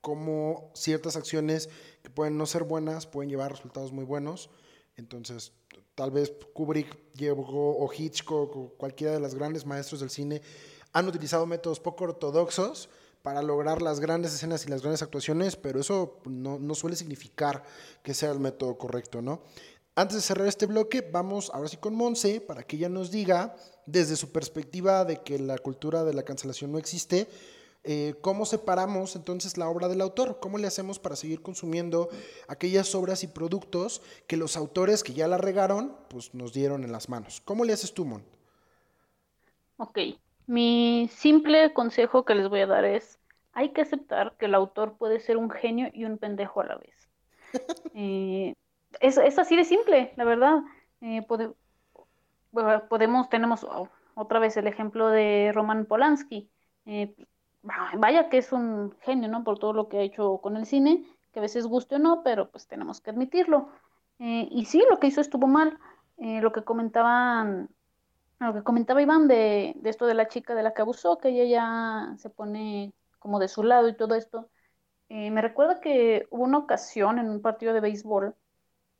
cómo ciertas acciones que pueden no ser buenas pueden llevar resultados muy buenos. Entonces, tal vez Kubrick llegó, o Hitchcock, o cualquiera de los grandes maestros del cine, han utilizado métodos poco ortodoxos para lograr las grandes escenas y las grandes actuaciones, pero eso no, no suele significar que sea el método correcto, ¿no? Antes de cerrar este bloque, vamos ahora sí con Monse, para que ella nos diga, desde su perspectiva de que la cultura de la cancelación no existe, Eh, ¿cómo separamos entonces la obra del autor? ¿Cómo le hacemos para seguir consumiendo aquellas obras y productos que los autores que ya la regaron, pues nos dieron en las manos? ¿Cómo le haces tú, Mon? Ok, mi simple consejo que les voy a dar es, hay que aceptar que el autor puede ser un genio y un pendejo a la vez. Eh, es, es así de simple, la verdad. Eh, pode, podemos, tenemos otra vez el ejemplo de Roman Polanski. Eh, vaya que es un genio, ¿no? Por todo lo que ha hecho con el cine, que a veces guste o no, pero pues tenemos que admitirlo. Eh, y sí, lo que hizo estuvo mal. Eh, lo que comentaban, lo que comentaba Iván de, de esto de la chica de la que abusó, que ella ya se pone como de su lado y todo esto. Eh, me recuerda que hubo una ocasión en un partido de béisbol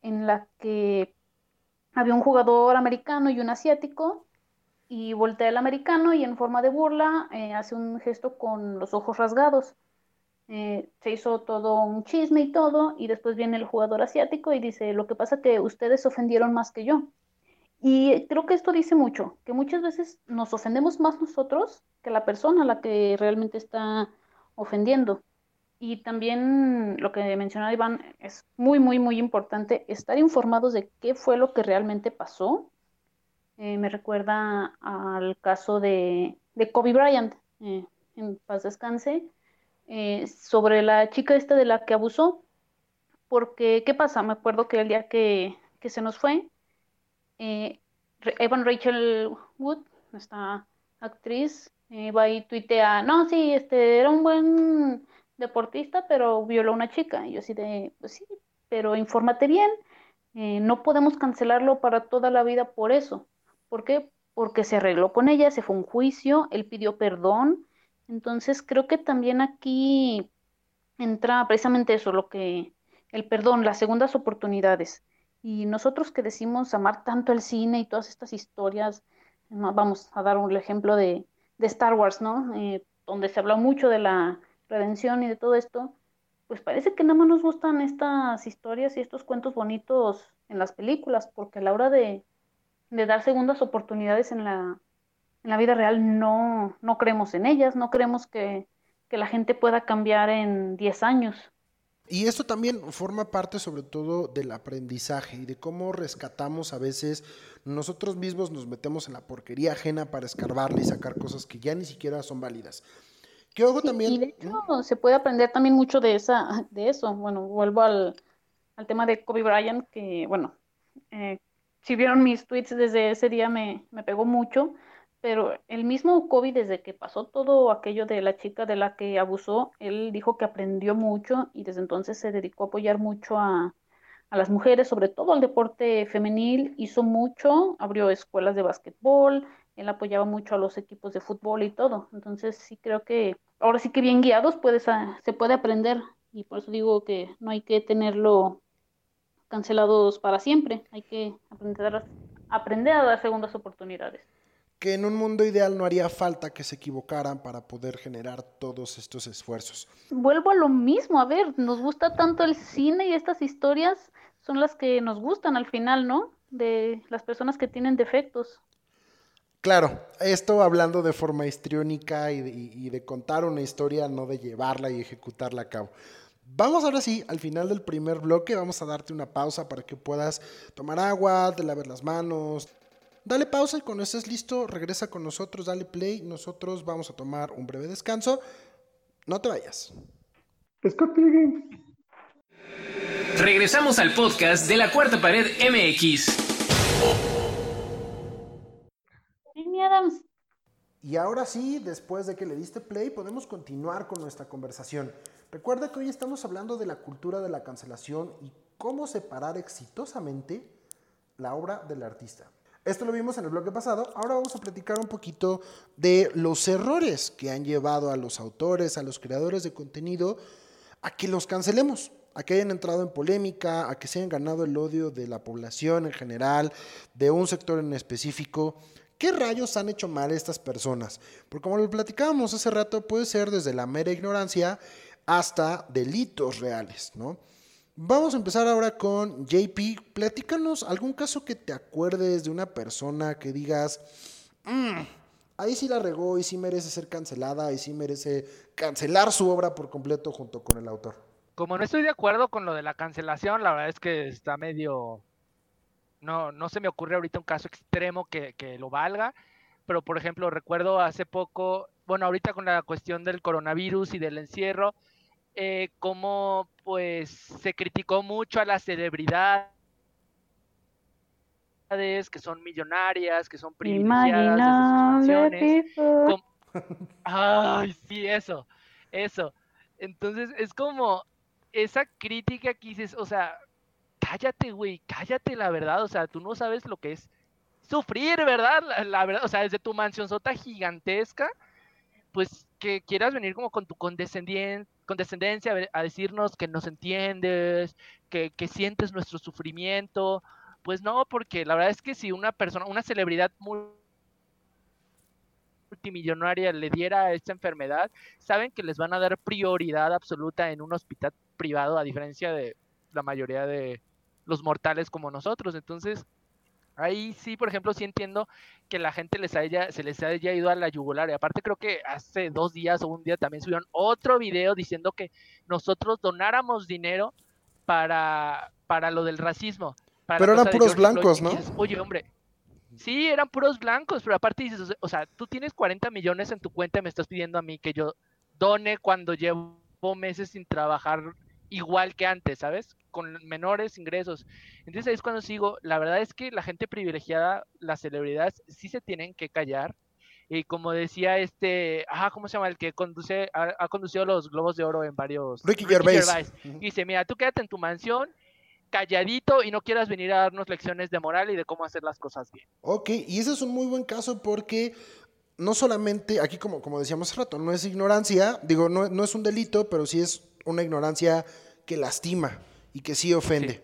en la que había un jugador americano y un asiático, y voltea el americano y en forma de burla eh, hace un gesto con los ojos rasgados. Eh, se hizo todo un chisme y todo, y después viene el jugador asiático y dice, lo que pasa que ustedes ofendieron más que yo. Y creo que esto dice mucho, que muchas veces nos ofendemos más nosotros que la persona a la que realmente está ofendiendo. Y también lo que mencionaba Iván, es muy, muy, muy importante estar informados de qué fue lo que realmente pasó. Eh, me recuerda al caso de, de Kobe Bryant, eh, en paz descanse, eh, sobre la chica esta de la que abusó. Porque, ¿qué pasa? Me acuerdo que el día que, que se nos fue, eh, Evan Rachel Wood, esta actriz, eh, va y tuitea, no, sí, este era un buen deportista, pero violó a una chica. Y yo así de, pues sí, pero infórmate bien. Eh, no podemos cancelarlo para toda la vida por eso. ¿Por qué? Porque se arregló con ella, se fue a un juicio, él pidió perdón. Entonces creo que también aquí entra precisamente eso, lo que el perdón, las segundas oportunidades. Y nosotros que decimos amar tanto el cine y todas estas historias, vamos a dar un ejemplo de, de Star Wars, ¿no? Eh, donde se habló mucho de la redención y de todo esto, pues parece que nada más nos gustan estas historias y estos cuentos bonitos en las películas, porque a la hora de, de dar segundas oportunidades en la, en la vida real no, no creemos en ellas, no creemos que, que la gente pueda cambiar en diez años. Y esto también forma parte sobre todo del aprendizaje y de cómo rescatamos a veces, nosotros mismos nos metemos en la porquería ajena para escarbarle y sacar cosas que ya ni siquiera son válidas. ¿Qué hago también? Y de hecho se puede aprender también mucho de esa, de eso. Bueno, vuelvo al, al tema de Kobe Bryant, que bueno, eh, si vieron mis tweets desde ese día me, me pegó mucho, pero el mismo Kobe, desde que pasó todo aquello de la chica de la que abusó, él dijo que aprendió mucho y desde entonces se dedicó a apoyar mucho a, a las mujeres, sobre todo al deporte femenil, hizo mucho, abrió escuelas de básquetbol, él apoyaba mucho a los equipos de fútbol y todo. Entonces sí creo que ahora sí que bien guiados puedes a, se puede aprender, y por eso digo que no hay que tenerlo cancelados para siempre, hay que aprender, aprender a dar segundas oportunidades. Que en un mundo ideal no haría falta que se equivocaran para poder generar todos estos esfuerzos. Vuelvo a lo mismo, a ver, nos gusta tanto el cine y estas historias son las que nos gustan al final, ¿no? De las personas que tienen defectos. Claro, esto hablando de forma histriónica y de, y de contar una historia, no de llevarla y ejecutarla a cabo. Vamos ahora sí, al final del primer bloque, vamos a darte una pausa para que puedas tomar agua, te laves las manos. Dale pausa y cuando estés listo, regresa con nosotros, dale play. Nosotros vamos a tomar un breve descanso. No te vayas. Regresamos al podcast de La Cuarta Pared M X. Y ahora sí, después de que le diste play, podemos continuar con nuestra conversación. Recuerda que hoy estamos hablando de la cultura de la cancelación y cómo separar exitosamente la obra del artista. Esto lo vimos en el bloque pasado. Ahora vamos a platicar un poquito de los errores que han llevado a los autores, a los creadores de contenido, a que los cancelemos, a que hayan entrado en polémica, a que se hayan ganado el odio de la población en general, de un sector en específico. ¿Qué rayos han hecho mal estas personas? Porque como lo platicábamos hace rato, puede ser desde la mera ignorancia hasta delitos reales, ¿no? Vamos a empezar ahora con J P. Platícanos algún caso que te acuerdes de una persona que digas, mmm, ahí sí la regó y sí merece ser cancelada y sí merece cancelar su obra por completo junto con el autor. Como no estoy de acuerdo con lo de la cancelación, la verdad es que está medio... No, no se me ocurre ahorita un caso extremo que, que lo valga, pero por ejemplo recuerdo hace poco, bueno ahorita con la cuestión del coronavirus y del encierro, eh, cómo pues se criticó mucho a las celebridades que son millonarias, que son privilegiadas de sus funciones. Como... Ay, sí, eso, eso. Entonces es como esa crítica que dices, o sea, cállate, güey, cállate, la verdad, o sea, tú no sabes lo que es sufrir, ¿verdad? La, la verdad, o sea, desde tu mansionsota gigantesca, pues que quieras venir como con tu condescendencia, condescendencia a decirnos que nos entiendes, que, que sientes nuestro sufrimiento, pues no, porque la verdad es que si una persona, una celebridad multimillonaria le diera esta enfermedad, saben que les van a dar prioridad absoluta en un hospital privado, a diferencia de la mayoría de los mortales como nosotros. Entonces, ahí sí, por ejemplo, sí entiendo que la gente les haya, se les haya ido a la yugular. Y aparte creo que hace dos días o un día también subieron otro video diciendo que nosotros donáramos dinero para, para lo del racismo. Pero eran puros blancos, ¿no? Dices, oye, hombre, sí, eran puros blancos, pero aparte dices, o sea, tú tienes cuarenta millones en tu cuenta y me estás pidiendo a mí que yo done cuando llevo meses sin trabajar igual que antes, ¿sabes? Con menores ingresos. Entonces ahí es cuando sigo, la verdad es que la gente privilegiada, las celebridades, sí se tienen que callar. Y como decía este, ajá, ¿cómo se llama? El que conduce, ha, ha conducido los Globos de Oro en varios... Ricky, Ricky Gervais. Gervais. Uh-huh. Dice, mira, tú quédate en tu mansión, calladito, y no quieras venir a darnos lecciones de moral y de cómo hacer las cosas bien. Ok, y ese es un muy buen caso porque no solamente, aquí como, como decíamos hace rato, no es ignorancia, digo, no, no es un delito, pero sí es una ignorancia que lastima y que sí ofende. Sí.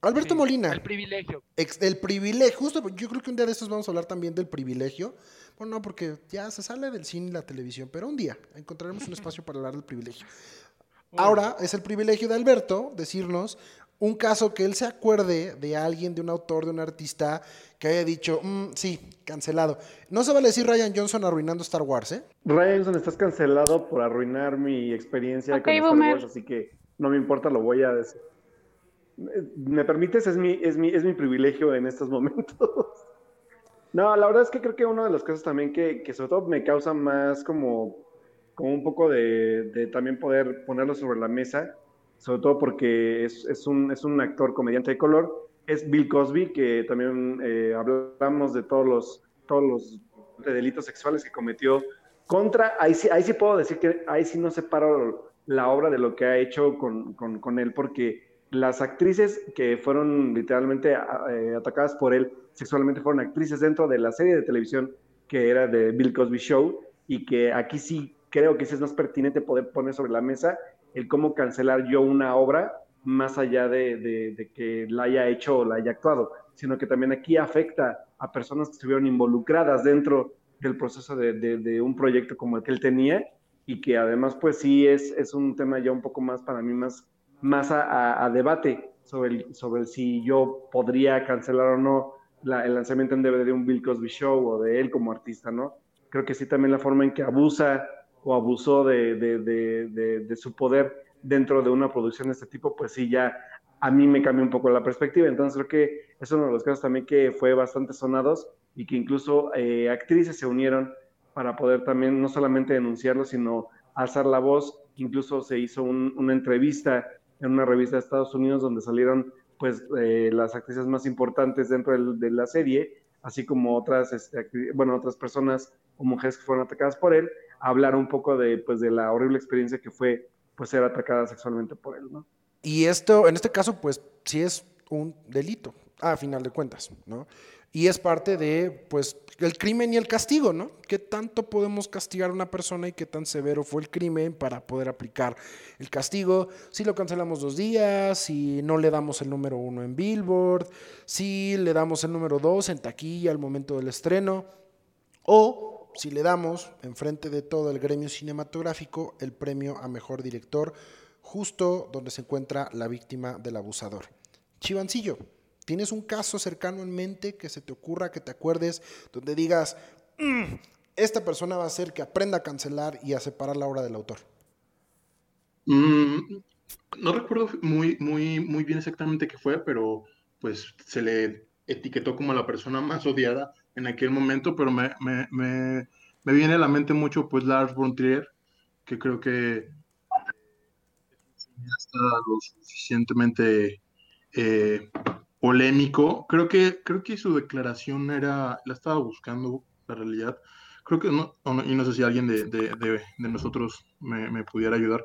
Alberto sí, Molina. El privilegio. Ex, el privilegio, justo, yo creo que un día de estos vamos a hablar también del privilegio. Bueno, no, porque ya se sale del cine y la televisión, pero un día encontraremos un espacio para hablar del privilegio. Ahora es el privilegio de Alberto decirnos un caso que él se acuerde de alguien, de un autor, de un artista que haya dicho, mmm, sí, cancelado. No se vale decir Ryan Johnson arruinando Star Wars, ¿eh? Ryan Johnson, estás cancelado por arruinar mi experiencia okay, con boomer. Star Wars, así que no me importa, lo voy a decir. ¿Me permites? Es mi, es mi, es mi privilegio en estos momentos. No, la verdad es que creo que uno de los casos también que, que sobre todo me causa más como, como un poco de, de también poder ponerlo sobre la mesa, sobre todo porque es, es, un, es un actor comediante de color, es Bill Cosby, que también eh, hablamos de todos los, todos los delitos sexuales que cometió contra, ahí sí, ahí sí puedo decir que ahí sí no separo la obra de lo que ha hecho con, con, con él, porque las actrices que fueron literalmente eh, atacadas por él sexualmente fueron actrices dentro de la serie de televisión que era de Bill Cosby Show, y que aquí sí creo que sí es más pertinente poder poner sobre la mesa el cómo cancelar yo una obra más allá de, de, de que la haya hecho o la haya actuado, sino que también aquí afecta a personas que estuvieron involucradas dentro del proceso de, de, de un proyecto como el que él tenía, y que además pues sí es, es un tema ya un poco más para mí, más, más a, a, a debate sobre, el, sobre si yo podría cancelar o no la, el lanzamiento en D V D de un Bill Cosby Show o de él como artista, ¿no? Creo que sí también la forma en que abusa o abusó de, de, de, de, de su poder dentro de una producción de este tipo, pues sí, ya a mí me cambió un poco la perspectiva. Entonces creo que es uno de los casos también que fue bastante sonados y que incluso eh, actrices se unieron para poder también no solamente denunciarlo, sino alzar la voz. Incluso se hizo un, una entrevista en una revista de Estados Unidos donde salieron pues eh, las actrices más importantes dentro de, de la serie, así como otras, este, bueno, otras personas o mujeres que fueron atacadas por él, hablar un poco de, pues, de la horrible experiencia que fue pues, ser atacada sexualmente por él, ¿no? Y esto, en este caso, pues sí es un delito, a final de cuentas, ¿no? Y es parte de, pues, el crimen y el castigo, ¿no? ¿Qué tanto podemos castigar a una persona y qué tan severo fue el crimen para poder aplicar el castigo? Si lo cancelamos dos días, si no le damos el número uno en Billboard, si le damos el número dos en taquilla al momento del estreno, o si le damos, enfrente de todo el gremio cinematográfico, el premio a mejor director, justo donde se encuentra la víctima del abusador. Chivancillo, ¿tienes un caso cercano en mente que se te ocurra, que te acuerdes, donde digas, mmm, esta persona va a hacer que aprenda a cancelar y a separar la obra del autor? Mm, no recuerdo muy, muy, muy bien exactamente qué fue, pero pues se le etiquetó como la persona más odiada en aquel momento, pero me, me, me, me viene a la mente mucho pues Lars von Trier, que creo que ya está lo suficientemente eh, polémico. Creo que, creo que su declaración era, la estaba buscando, la realidad. Creo que no, y no sé si alguien de, de, de, de nosotros me, me pudiera ayudar.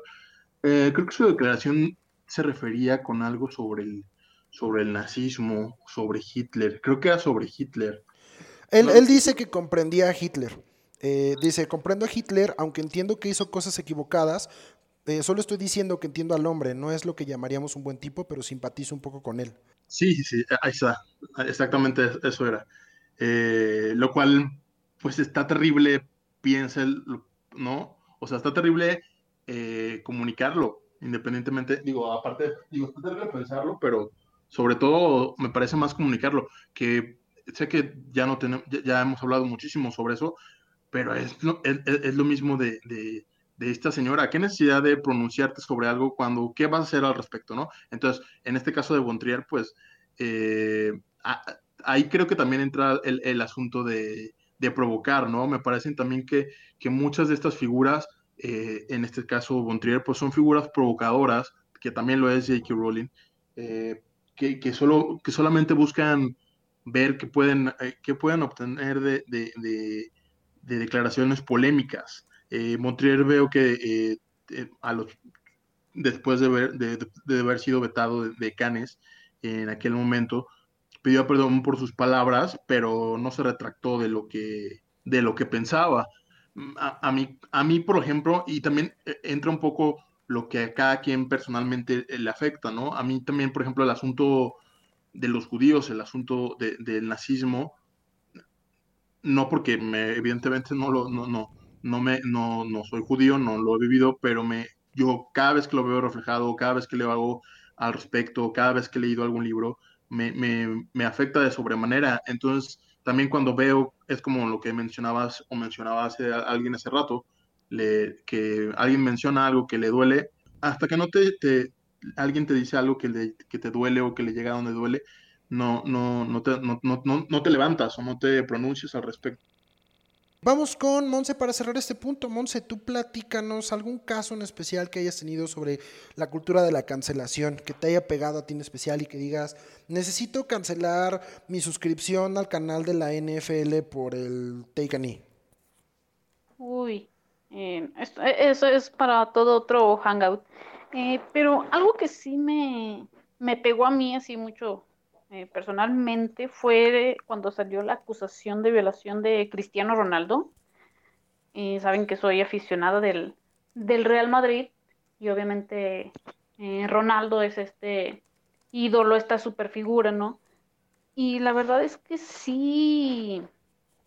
Eh, creo que su declaración se refería con algo sobre el, sobre el nazismo, sobre Hitler. Creo que era sobre Hitler. Él, no. él dice que comprendía a Hitler. Eh, dice, comprendo a Hitler, aunque entiendo que hizo cosas equivocadas. Eh, solo estoy diciendo que entiendo al hombre. No es lo que llamaríamos un buen tipo, pero simpatizo un poco con él. Sí, sí, sí. Ahí está. Exactamente eso era. Eh, lo cual... pues está terrible, piensa el, ¿no? O sea, está terrible eh, comunicarlo, independientemente, digo, aparte, digo, está terrible pensarlo, pero sobre todo me parece más comunicarlo, que sé que ya no tenemos, ya, ya hemos hablado muchísimo sobre eso, pero es lo, es, es lo mismo de, de, de esta señora. ¿Qué necesidad de pronunciarte sobre algo cuando, qué vas a hacer al respecto, no? Entonces, en este caso de Bontrier, pues, eh, a, ahí creo que también entra el, el asunto de de provocar, ¿no? Me parecen también que, que muchas de estas figuras, eh, en este caso Bontrier, pues son figuras provocadoras, que también lo es J K. Rowling, eh, que, que, solo, que solamente buscan ver qué pueden, eh, qué pueden obtener de, de, de, de declaraciones polémicas. Eh, Bontrier veo que eh, eh, a los, después de, ver, de, de, de haber sido vetado de, de Cannes eh, en aquel momento, pidió perdón por sus palabras, pero no se retractó de lo que, de lo que pensaba. A, a, mí, a mí, por ejemplo, y también entra un poco lo que a cada quien personalmente le afecta, ¿no? A mí también, por ejemplo, el asunto de los judíos, el asunto de, del nazismo, no porque me, evidentemente no, lo, no, no, no, me, no, no soy judío, no lo he vivido, pero me, yo cada vez que lo veo reflejado, cada vez que leo algo al respecto, cada vez que he leído algún libro, Me, me, me afecta de sobremanera. Entonces, también cuando veo, es como lo que mencionabas o mencionaba hace, a alguien hace rato, le, que alguien menciona algo que le duele, hasta que no te, te alguien te dice algo que, le, que te duele o que le llega a donde duele, no, no, no, te, no, no, no, no te levantas o no te pronuncias al respecto. Vamos con Monse para cerrar este punto. Monse, tú platícanos algún caso en especial que hayas tenido sobre la cultura de la cancelación, que te haya pegado a ti en especial y que digas, necesito cancelar mi suscripción al canal de la N F L por el Take a Knee. Uy, eh, esto, eso es para todo otro hangout. Eh, pero algo que sí me, me pegó a mí así mucho... Eh, personalmente fue cuando salió la acusación de violación de Cristiano Ronaldo. Eh, saben que soy aficionada del, del Real Madrid y obviamente eh, Ronaldo es este ídolo, esta superfigura, ¿no? Y la verdad es que sí,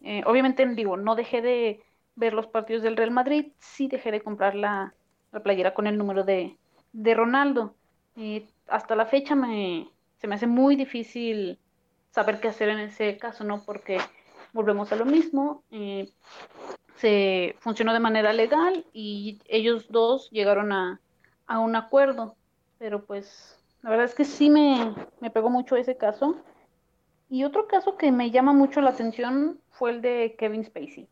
eh, obviamente digo, no dejé de ver los partidos del Real Madrid, sí dejé de comprar la, la playera con el número de, de Ronaldo. Eh, hasta la fecha me... se me hace muy difícil saber qué hacer en ese caso, ¿no? Porque volvemos a lo mismo, eh, se funcionó de manera legal y ellos dos llegaron a, a un acuerdo, pero pues la verdad es que sí me, me pegó mucho ese caso. Y otro caso que me llama mucho la atención fue el de Kevin Spacey.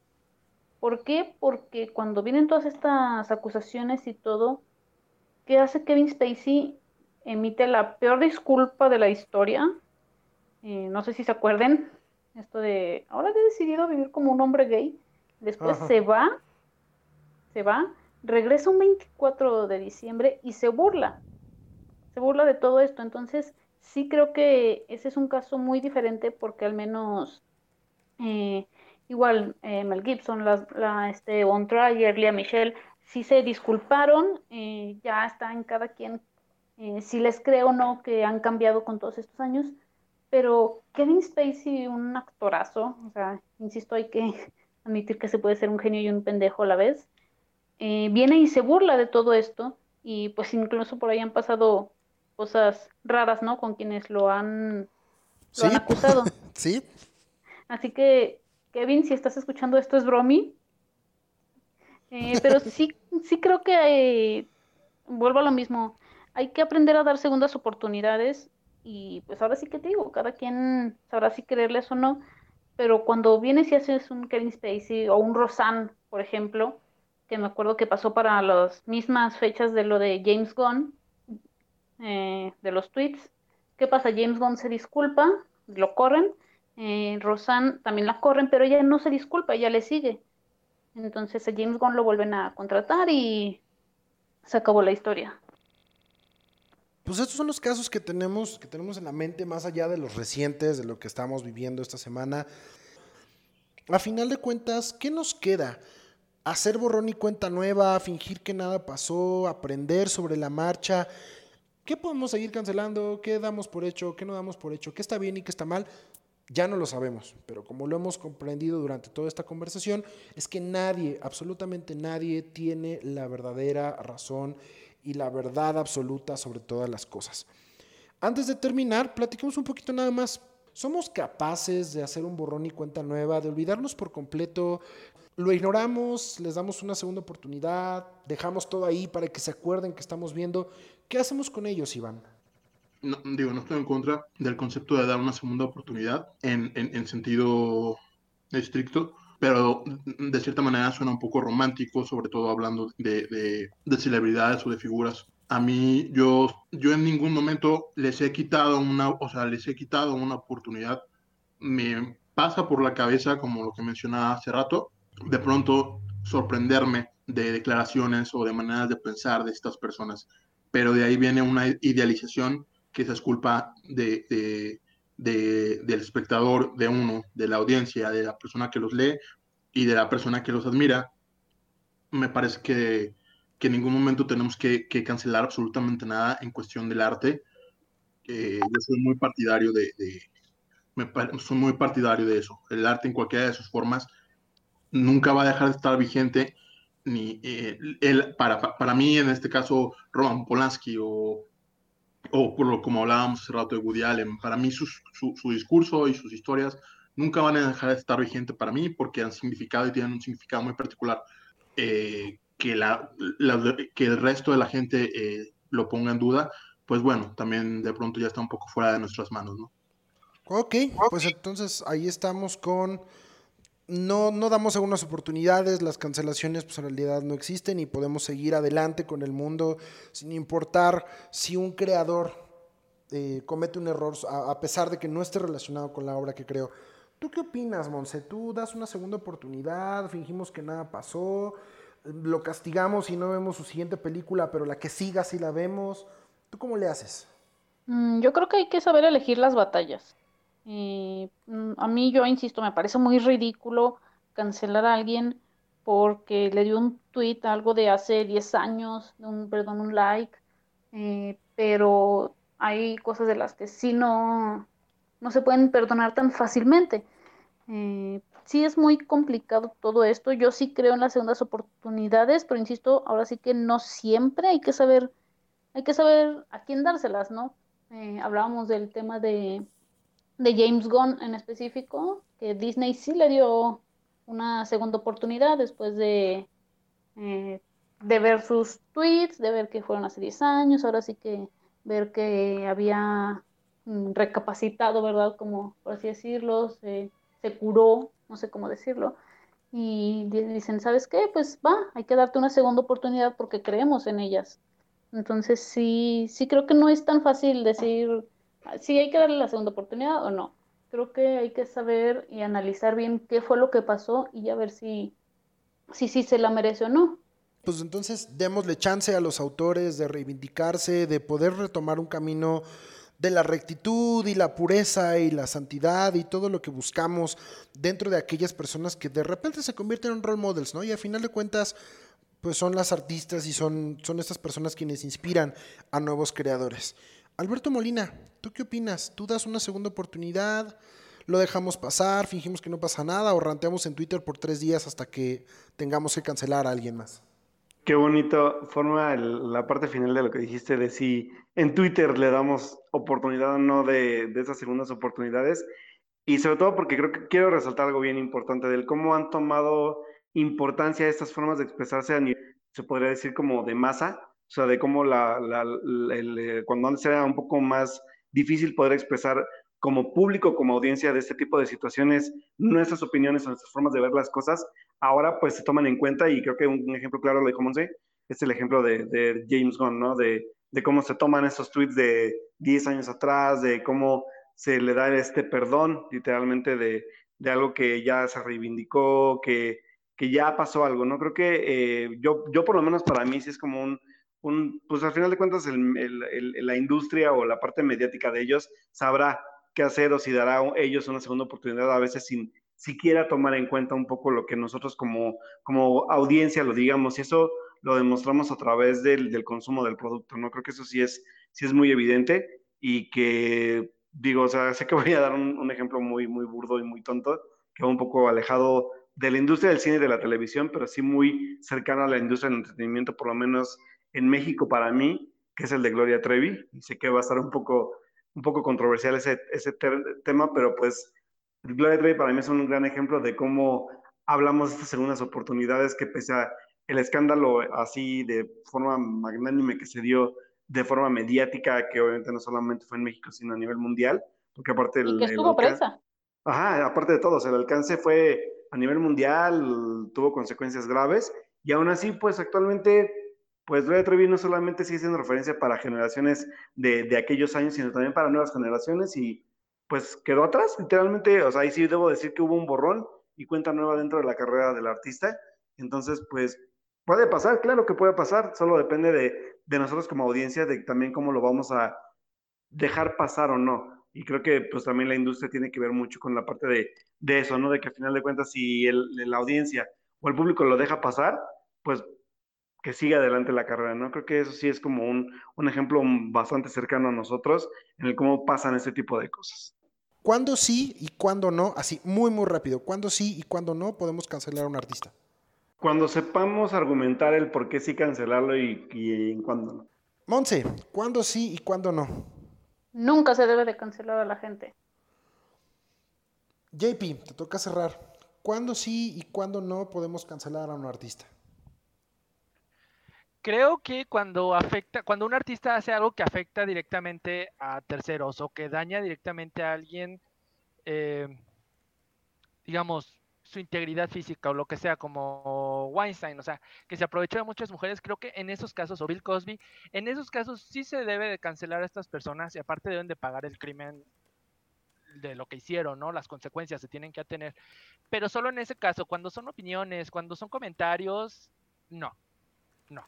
¿Por qué? Porque cuando vienen todas estas acusaciones y todo, ¿qué hace Kevin Spacey? Emite la peor disculpa de la historia, eh, no sé si se acuerden, esto de, ahora he decidido vivir como un hombre gay, después Ajá. se va, se va, regresa un veinticuatro de diciembre y se burla, se burla de todo esto. Entonces sí creo que ese es un caso muy diferente porque al menos, eh, igual eh, Mel Gibson, la, la, este, On Trier, Lea Michele, sí se disculparon, eh, ya está en cada quien, Eh, si les creo o no que han cambiado con todos estos años, pero Kevin Spacey, un actorazo, o sea, insisto, hay que admitir que se puede ser un genio y un pendejo a la vez, eh, viene y se burla de todo esto, y pues incluso por ahí han pasado cosas raras, ¿no?, con quienes lo han, ¿Sí? lo han acusado. Sí. Así que, Kevin, si estás escuchando esto, es bromi, eh, pero sí, sí creo que, eh, vuelvo a lo mismo, hay que aprender a dar segundas oportunidades y pues ahora sí que te digo, cada quien sabrá si creerles o no, pero cuando vienes y haces un Kevin Spacey o un Rosanne, por ejemplo, que me acuerdo que pasó para las mismas fechas de lo de James Gunn, eh, de los tweets. ¿Qué pasa? James Gunn se disculpa, lo corren. Eh, Rosanne también la corren, pero ella no se disculpa, ella le sigue. Entonces a James Gunn lo vuelven a contratar y se acabó la historia. Pues estos son los casos que tenemos, que tenemos en la mente, más allá de los recientes, de lo que estamos viviendo esta semana. A final de cuentas, ¿qué nos queda? ¿Hacer borrón y cuenta nueva? ¿Fingir que nada pasó? ¿Aprender sobre la marcha? ¿Qué podemos seguir cancelando? ¿Qué damos por hecho? ¿Qué no damos por hecho? ¿Qué está bien y qué está mal? Ya no lo sabemos, pero como lo hemos comprendido durante toda esta conversación, es que nadie, absolutamente nadie, tiene la verdadera razón y la verdad absoluta sobre todas las cosas. Antes de terminar, platiquemos un poquito nada más. ¿Somos capaces de hacer un borrón y cuenta nueva, de olvidarnos por completo? ¿Lo ignoramos? ¿Les damos una segunda oportunidad? ¿Dejamos todo ahí para que se acuerden que estamos viendo? ¿Qué hacemos con ellos, Iván? No, digo, no estoy en contra del concepto de dar una segunda oportunidad en, en, en sentido estricto, pero de cierta manera suena un poco romántico, sobre todo hablando de, de, de celebridades o de figuras. A mí, yo, yo en ningún momento les he quitado una, o sea, les he quitado una oportunidad. Me pasa por la cabeza, como lo que mencionaba hace rato, de pronto sorprenderme de declaraciones o de maneras de pensar de estas personas, pero de ahí viene una idealización que esa es culpa de, de, de, del espectador, de uno, de la audiencia, de la persona que los lee y de la persona que los admira. Me parece que, que en ningún momento tenemos que, que cancelar absolutamente nada en cuestión del arte. Eh, yo soy muy partidario de, de me, soy muy partidario de eso. El arte en cualquiera de sus formas nunca va a dejar de estar vigente. Ni, eh, él, para, para mí, en este caso, Roman Polanski o... o por lo como hablábamos hace rato de Woody Allen, para mí sus, su, su discurso y sus historias nunca van a dejar de estar vigente para mí porque han significado y tienen un significado muy particular. Eh, que, la, la, que el resto de la gente eh, lo ponga en duda, pues bueno, también de pronto ya está un poco fuera de nuestras manos, ¿no? Ok, pues entonces ahí estamos con... No, no damos algunas oportunidades, las cancelaciones pues en realidad no existen y podemos seguir adelante con el mundo sin importar si un creador eh, comete un error a, a pesar de que no esté relacionado con la obra que creó. ¿Tú qué opinas, Monse? ¿Tú das una segunda oportunidad? ¿Fingimos que nada pasó? ¿Lo castigamos y no vemos su siguiente película, pero la que siga sí la vemos? ¿Tú cómo le haces? Mm, yo creo que hay que saber elegir las batallas. Eh, a mí, yo insisto, me parece muy ridículo cancelar a alguien porque le dio un tweet, algo de hace diez años, un, perdón, un like, eh, pero hay cosas de las que sí no, no se pueden perdonar tan fácilmente. Eh, sí es muy complicado todo esto. Yo sí creo en las segundas oportunidades, pero insisto, ahora sí que no siempre hay que saber, hay que saber a quién dárselas, ¿no? Eh, hablábamos del tema de de James Gunn en específico, que Disney sí le dio una segunda oportunidad después de, eh, de ver sus tweets, de ver que fueron hace diez años, ahora sí que ver que había recapacitado, ¿verdad? Como por así decirlo, se, se curó, no sé cómo decirlo, y dicen, ¿sabes qué? Pues va, hay que darte una segunda oportunidad porque creemos en ellas. Entonces sí, sí creo que no es tan fácil decir... Sí, hay que darle la segunda oportunidad o no. Creo que hay que saber y analizar bien qué fue lo que pasó y a ver si sí si, si se la merece o no. Pues entonces démosle chance a los autores de reivindicarse, de poder retomar un camino de la rectitud y la pureza y la santidad y todo lo que buscamos dentro de aquellas personas que de repente se convierten en role models, ¿no? Y al final de cuentas, pues son las artistas y son, son estas personas quienes inspiran a nuevos creadores. Alberto Molina, ¿tú qué opinas? ¿Tú das una segunda oportunidad? ¿Lo dejamos pasar? ¿Fingimos que no pasa nada? ¿O ranteamos en Twitter por tres días hasta que tengamos que cancelar a alguien más? Qué bonito forma el, la parte final de lo que dijiste de si en Twitter le damos oportunidad o no de, de esas segundas oportunidades. Y sobre todo porque creo que quiero resaltar algo bien importante del cómo han tomado importancia estas formas de expresarse a nivel, se podría decir, como de masa. O sea, de cómo la, la, la, el, cuando antes era un poco más difícil poder expresar como público, como audiencia de este tipo de situaciones, nuestras opiniones, nuestras formas de ver las cosas, ahora pues se toman en cuenta y creo que un, un ejemplo claro lo dijo Monse, es el ejemplo de, de James Gunn, ¿no? De de cómo se toman esos tweets de diez años atrás, de cómo se le da este perdón, literalmente, de, de algo que ya se reivindicó, que, que ya pasó algo, ¿no? Creo que eh, yo, yo, por lo menos para mí, sí es como un, un pues al final de cuentas, el, el, el, la industria o la parte mediática de ellos sabrá qué hacer o si dará a ellos una segunda oportunidad, a veces sin siquiera tomar en cuenta un poco lo que nosotros como, como audiencia lo digamos, y eso lo demostramos a través del, del consumo del producto, ¿no? Creo que eso sí es, sí es muy evidente y que, digo, o sea, sé que voy a dar un, un ejemplo muy, muy burdo y muy tonto, que va un poco alejado de la industria del cine y de la televisión, pero sí muy cercano a la industria del entretenimiento, por lo menos en México para mí, que es el de Gloria Trevi, y sé que va a estar un poco, un poco controversial ese, ese ter- tema, pero pues Gloria Trevi para mí es un gran ejemplo de cómo hablamos de estas segundas oportunidades que pese a el escándalo así de forma magnánime que se dio de forma mediática, que obviamente no solamente fue en México, sino a nivel mundial, porque aparte... El, y que estuvo el presa. Ajá, aparte de todo, o sea, el alcance fue a nivel mundial, tuvo consecuencias graves, y aún así, pues actualmente, pues Gloria Trevi no solamente sigue siendo referencia para generaciones de, de aquellos años, sino también para nuevas generaciones, y pues quedó atrás, literalmente, o sea, ahí sí debo decir que hubo un borrón y cuenta nueva dentro de la carrera del artista, entonces, pues, puede pasar, claro que puede pasar, solo depende de, de nosotros como audiencia, de también cómo lo vamos a dejar pasar o no, y creo que pues también la industria tiene que ver mucho con la parte de, de eso, ¿no? De que al final de cuentas si el, la audiencia o el público lo deja pasar, pues que siga adelante la carrera, ¿no? Creo que eso sí es como un, un ejemplo bastante cercano a nosotros, en el cómo pasan este tipo de cosas. ¿Cuándo sí y cuándo no? Así, muy muy rápido, ¿cuándo sí y cuándo no podemos cancelar a un artista? Cuando sepamos argumentar el por qué sí cancelarlo y, y, y cuándo no. Montse, ¿cuándo sí y cuándo no? Nunca se debe de cancelar a la gente. J P, te toca cerrar. ¿Cuándo sí y cuándo no podemos cancelar a un artista? Creo que cuando afecta, cuando un artista hace algo que afecta directamente a terceros o que daña directamente a alguien, eh, digamos, su integridad física o lo que sea, como Weinstein, o sea, que se aprovechó de muchas mujeres, creo que en esos casos, o Bill Cosby, en esos casos sí se debe de cancelar a estas personas y aparte deben de pagar el crimen de lo que hicieron, ¿no? Las consecuencias se tienen que atener, pero solo en ese caso, cuando son opiniones, cuando son comentarios, no, no.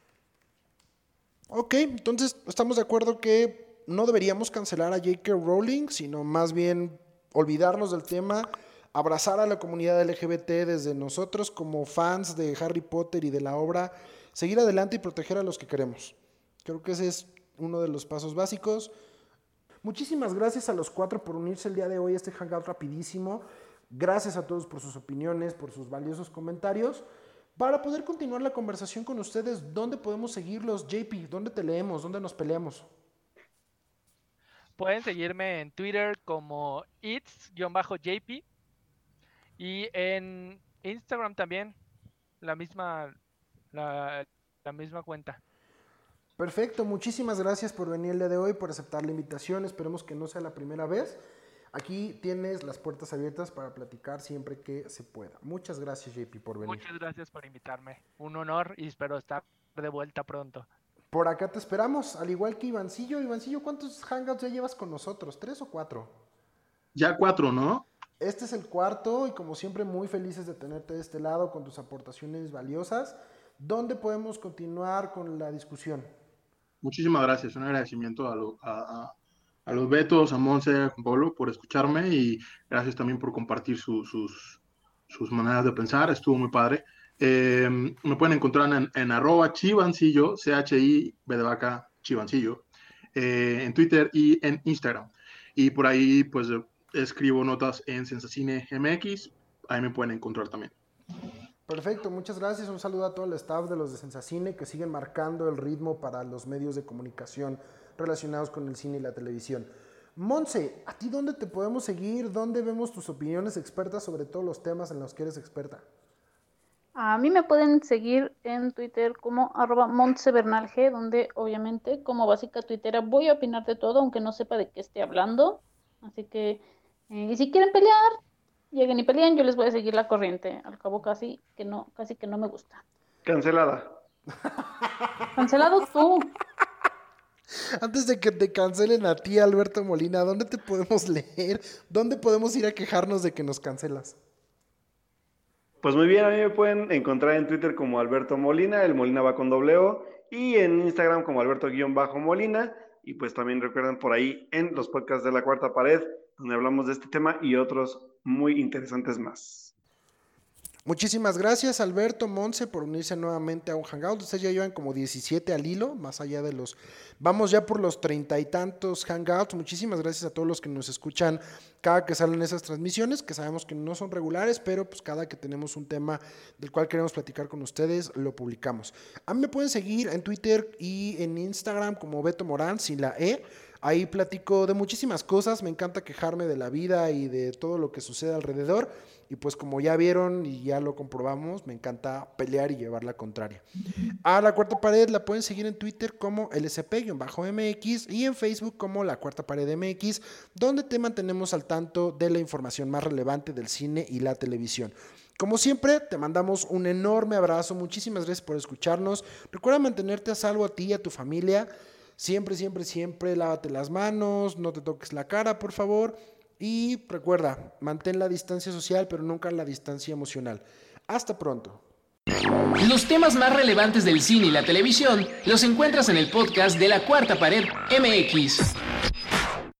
Ok, entonces estamos de acuerdo que no deberíamos cancelar a J K. Rowling, sino más bien olvidarnos del tema, abrazar a la comunidad L G B T desde nosotros como fans de Harry Potter y de la obra, seguir adelante y proteger a los que queremos. Creo que ese es uno de los pasos básicos. Muchísimas gracias a los cuatro por unirse el día de hoy a este hangout rapidísimo. Gracias a todos por sus opiniones, por sus valiosos comentarios. Para poder continuar la conversación con ustedes, ¿dónde podemos seguirlos, J P? ¿Dónde te leemos? ¿Dónde nos peleamos? Pueden seguirme en Twitter como its_jp. Y en Instagram también, la misma, la, la misma cuenta. Perfecto, muchísimas gracias por venir el día de hoy, por aceptar la invitación, esperemos que no sea la primera vez. Aquí tienes las puertas abiertas para platicar siempre que se pueda. Muchas gracias, J P, por venir. Muchas gracias por invitarme, un honor y espero estar de vuelta pronto. Por acá te esperamos, al igual que Ivancillo. Ivancillo, ¿cuántos hangouts ya llevas con nosotros? ¿Tres o cuatro? Ya cuatro, ¿no? Este es el cuarto y como siempre muy felices de tenerte de este lado con tus aportaciones valiosas. ¿Dónde podemos continuar con la discusión? Muchísimas gracias, un agradecimiento a, lo, a, a los Betos, a Montse, a Pablo por escucharme y gracias también por compartir su, sus, sus maneras de pensar, estuvo muy padre. Eh, me pueden encontrar en, en arroba chivancillo, C H I B de vaca, chivancillo, eh, en Twitter y en Instagram. Y por ahí pues... escribo notas en Sensacine M X, ahí me pueden encontrar también. Perfecto, muchas gracias, un saludo a todo el staff de los de Sensacine que siguen marcando el ritmo para los medios de comunicación relacionados con el cine y la televisión. Montse, ¿a ti dónde te podemos seguir? ¿Dónde vemos tus opiniones expertas sobre todos los temas en los que eres experta? A mí me pueden seguir en Twitter como arroba montsebernalg, donde obviamente como básica tuitera voy a opinar de todo, aunque no sepa de qué esté hablando, así que Eh, y si quieren pelear, lleguen y peleen, yo les voy a seguir la corriente. Al cabo casi que no, casi que no me gusta. Cancelada. Cancelado tú. Antes de que te cancelen a ti, Alberto Molina, ¿dónde te podemos leer? ¿Dónde podemos ir a quejarnos de que nos cancelas? Pues muy bien, a mí me pueden encontrar en Twitter como Alberto Molina, el Molina va con doble O, y en Instagram como Alberto-Molina, y pues también recuerden por ahí en los podcasts de La Cuarta Pared, donde hablamos de este tema y otros muy interesantes más. Muchísimas gracias, Alberto, Monse, por unirse nuevamente a un Hangout. Ustedes ya llevan como diecisiete al hilo, más allá de los... Vamos ya por los treinta y tantos Hangouts. Muchísimas gracias a todos los que nos escuchan cada que salen esas transmisiones, que sabemos que no son regulares, pero pues cada que tenemos un tema del cual queremos platicar con ustedes, lo publicamos. A mí me pueden seguir en Twitter y en Instagram como Beto Morán, sin la E. Ahí platico de muchísimas cosas, me encanta quejarme de la vida y de todo lo que sucede alrededor, y pues como ya vieron y ya lo comprobamos, me encanta pelear y llevar la contraria. A La Cuarta Pared la pueden seguir en Twitter como L S P-M X y en Facebook como La Cuarta Pared M X, donde te mantenemos al tanto de la información más relevante del cine y la televisión. Como siempre, te mandamos un enorme abrazo, muchísimas gracias por escucharnos, recuerda mantenerte a salvo a ti y a tu familia. Siempre, siempre, siempre lávate las manos, no te toques la cara, por favor. Y recuerda, mantén la distancia social, pero nunca la distancia emocional. Hasta pronto. Los temas más relevantes del cine y la televisión los encuentras en el podcast de La Cuarta Pared M X.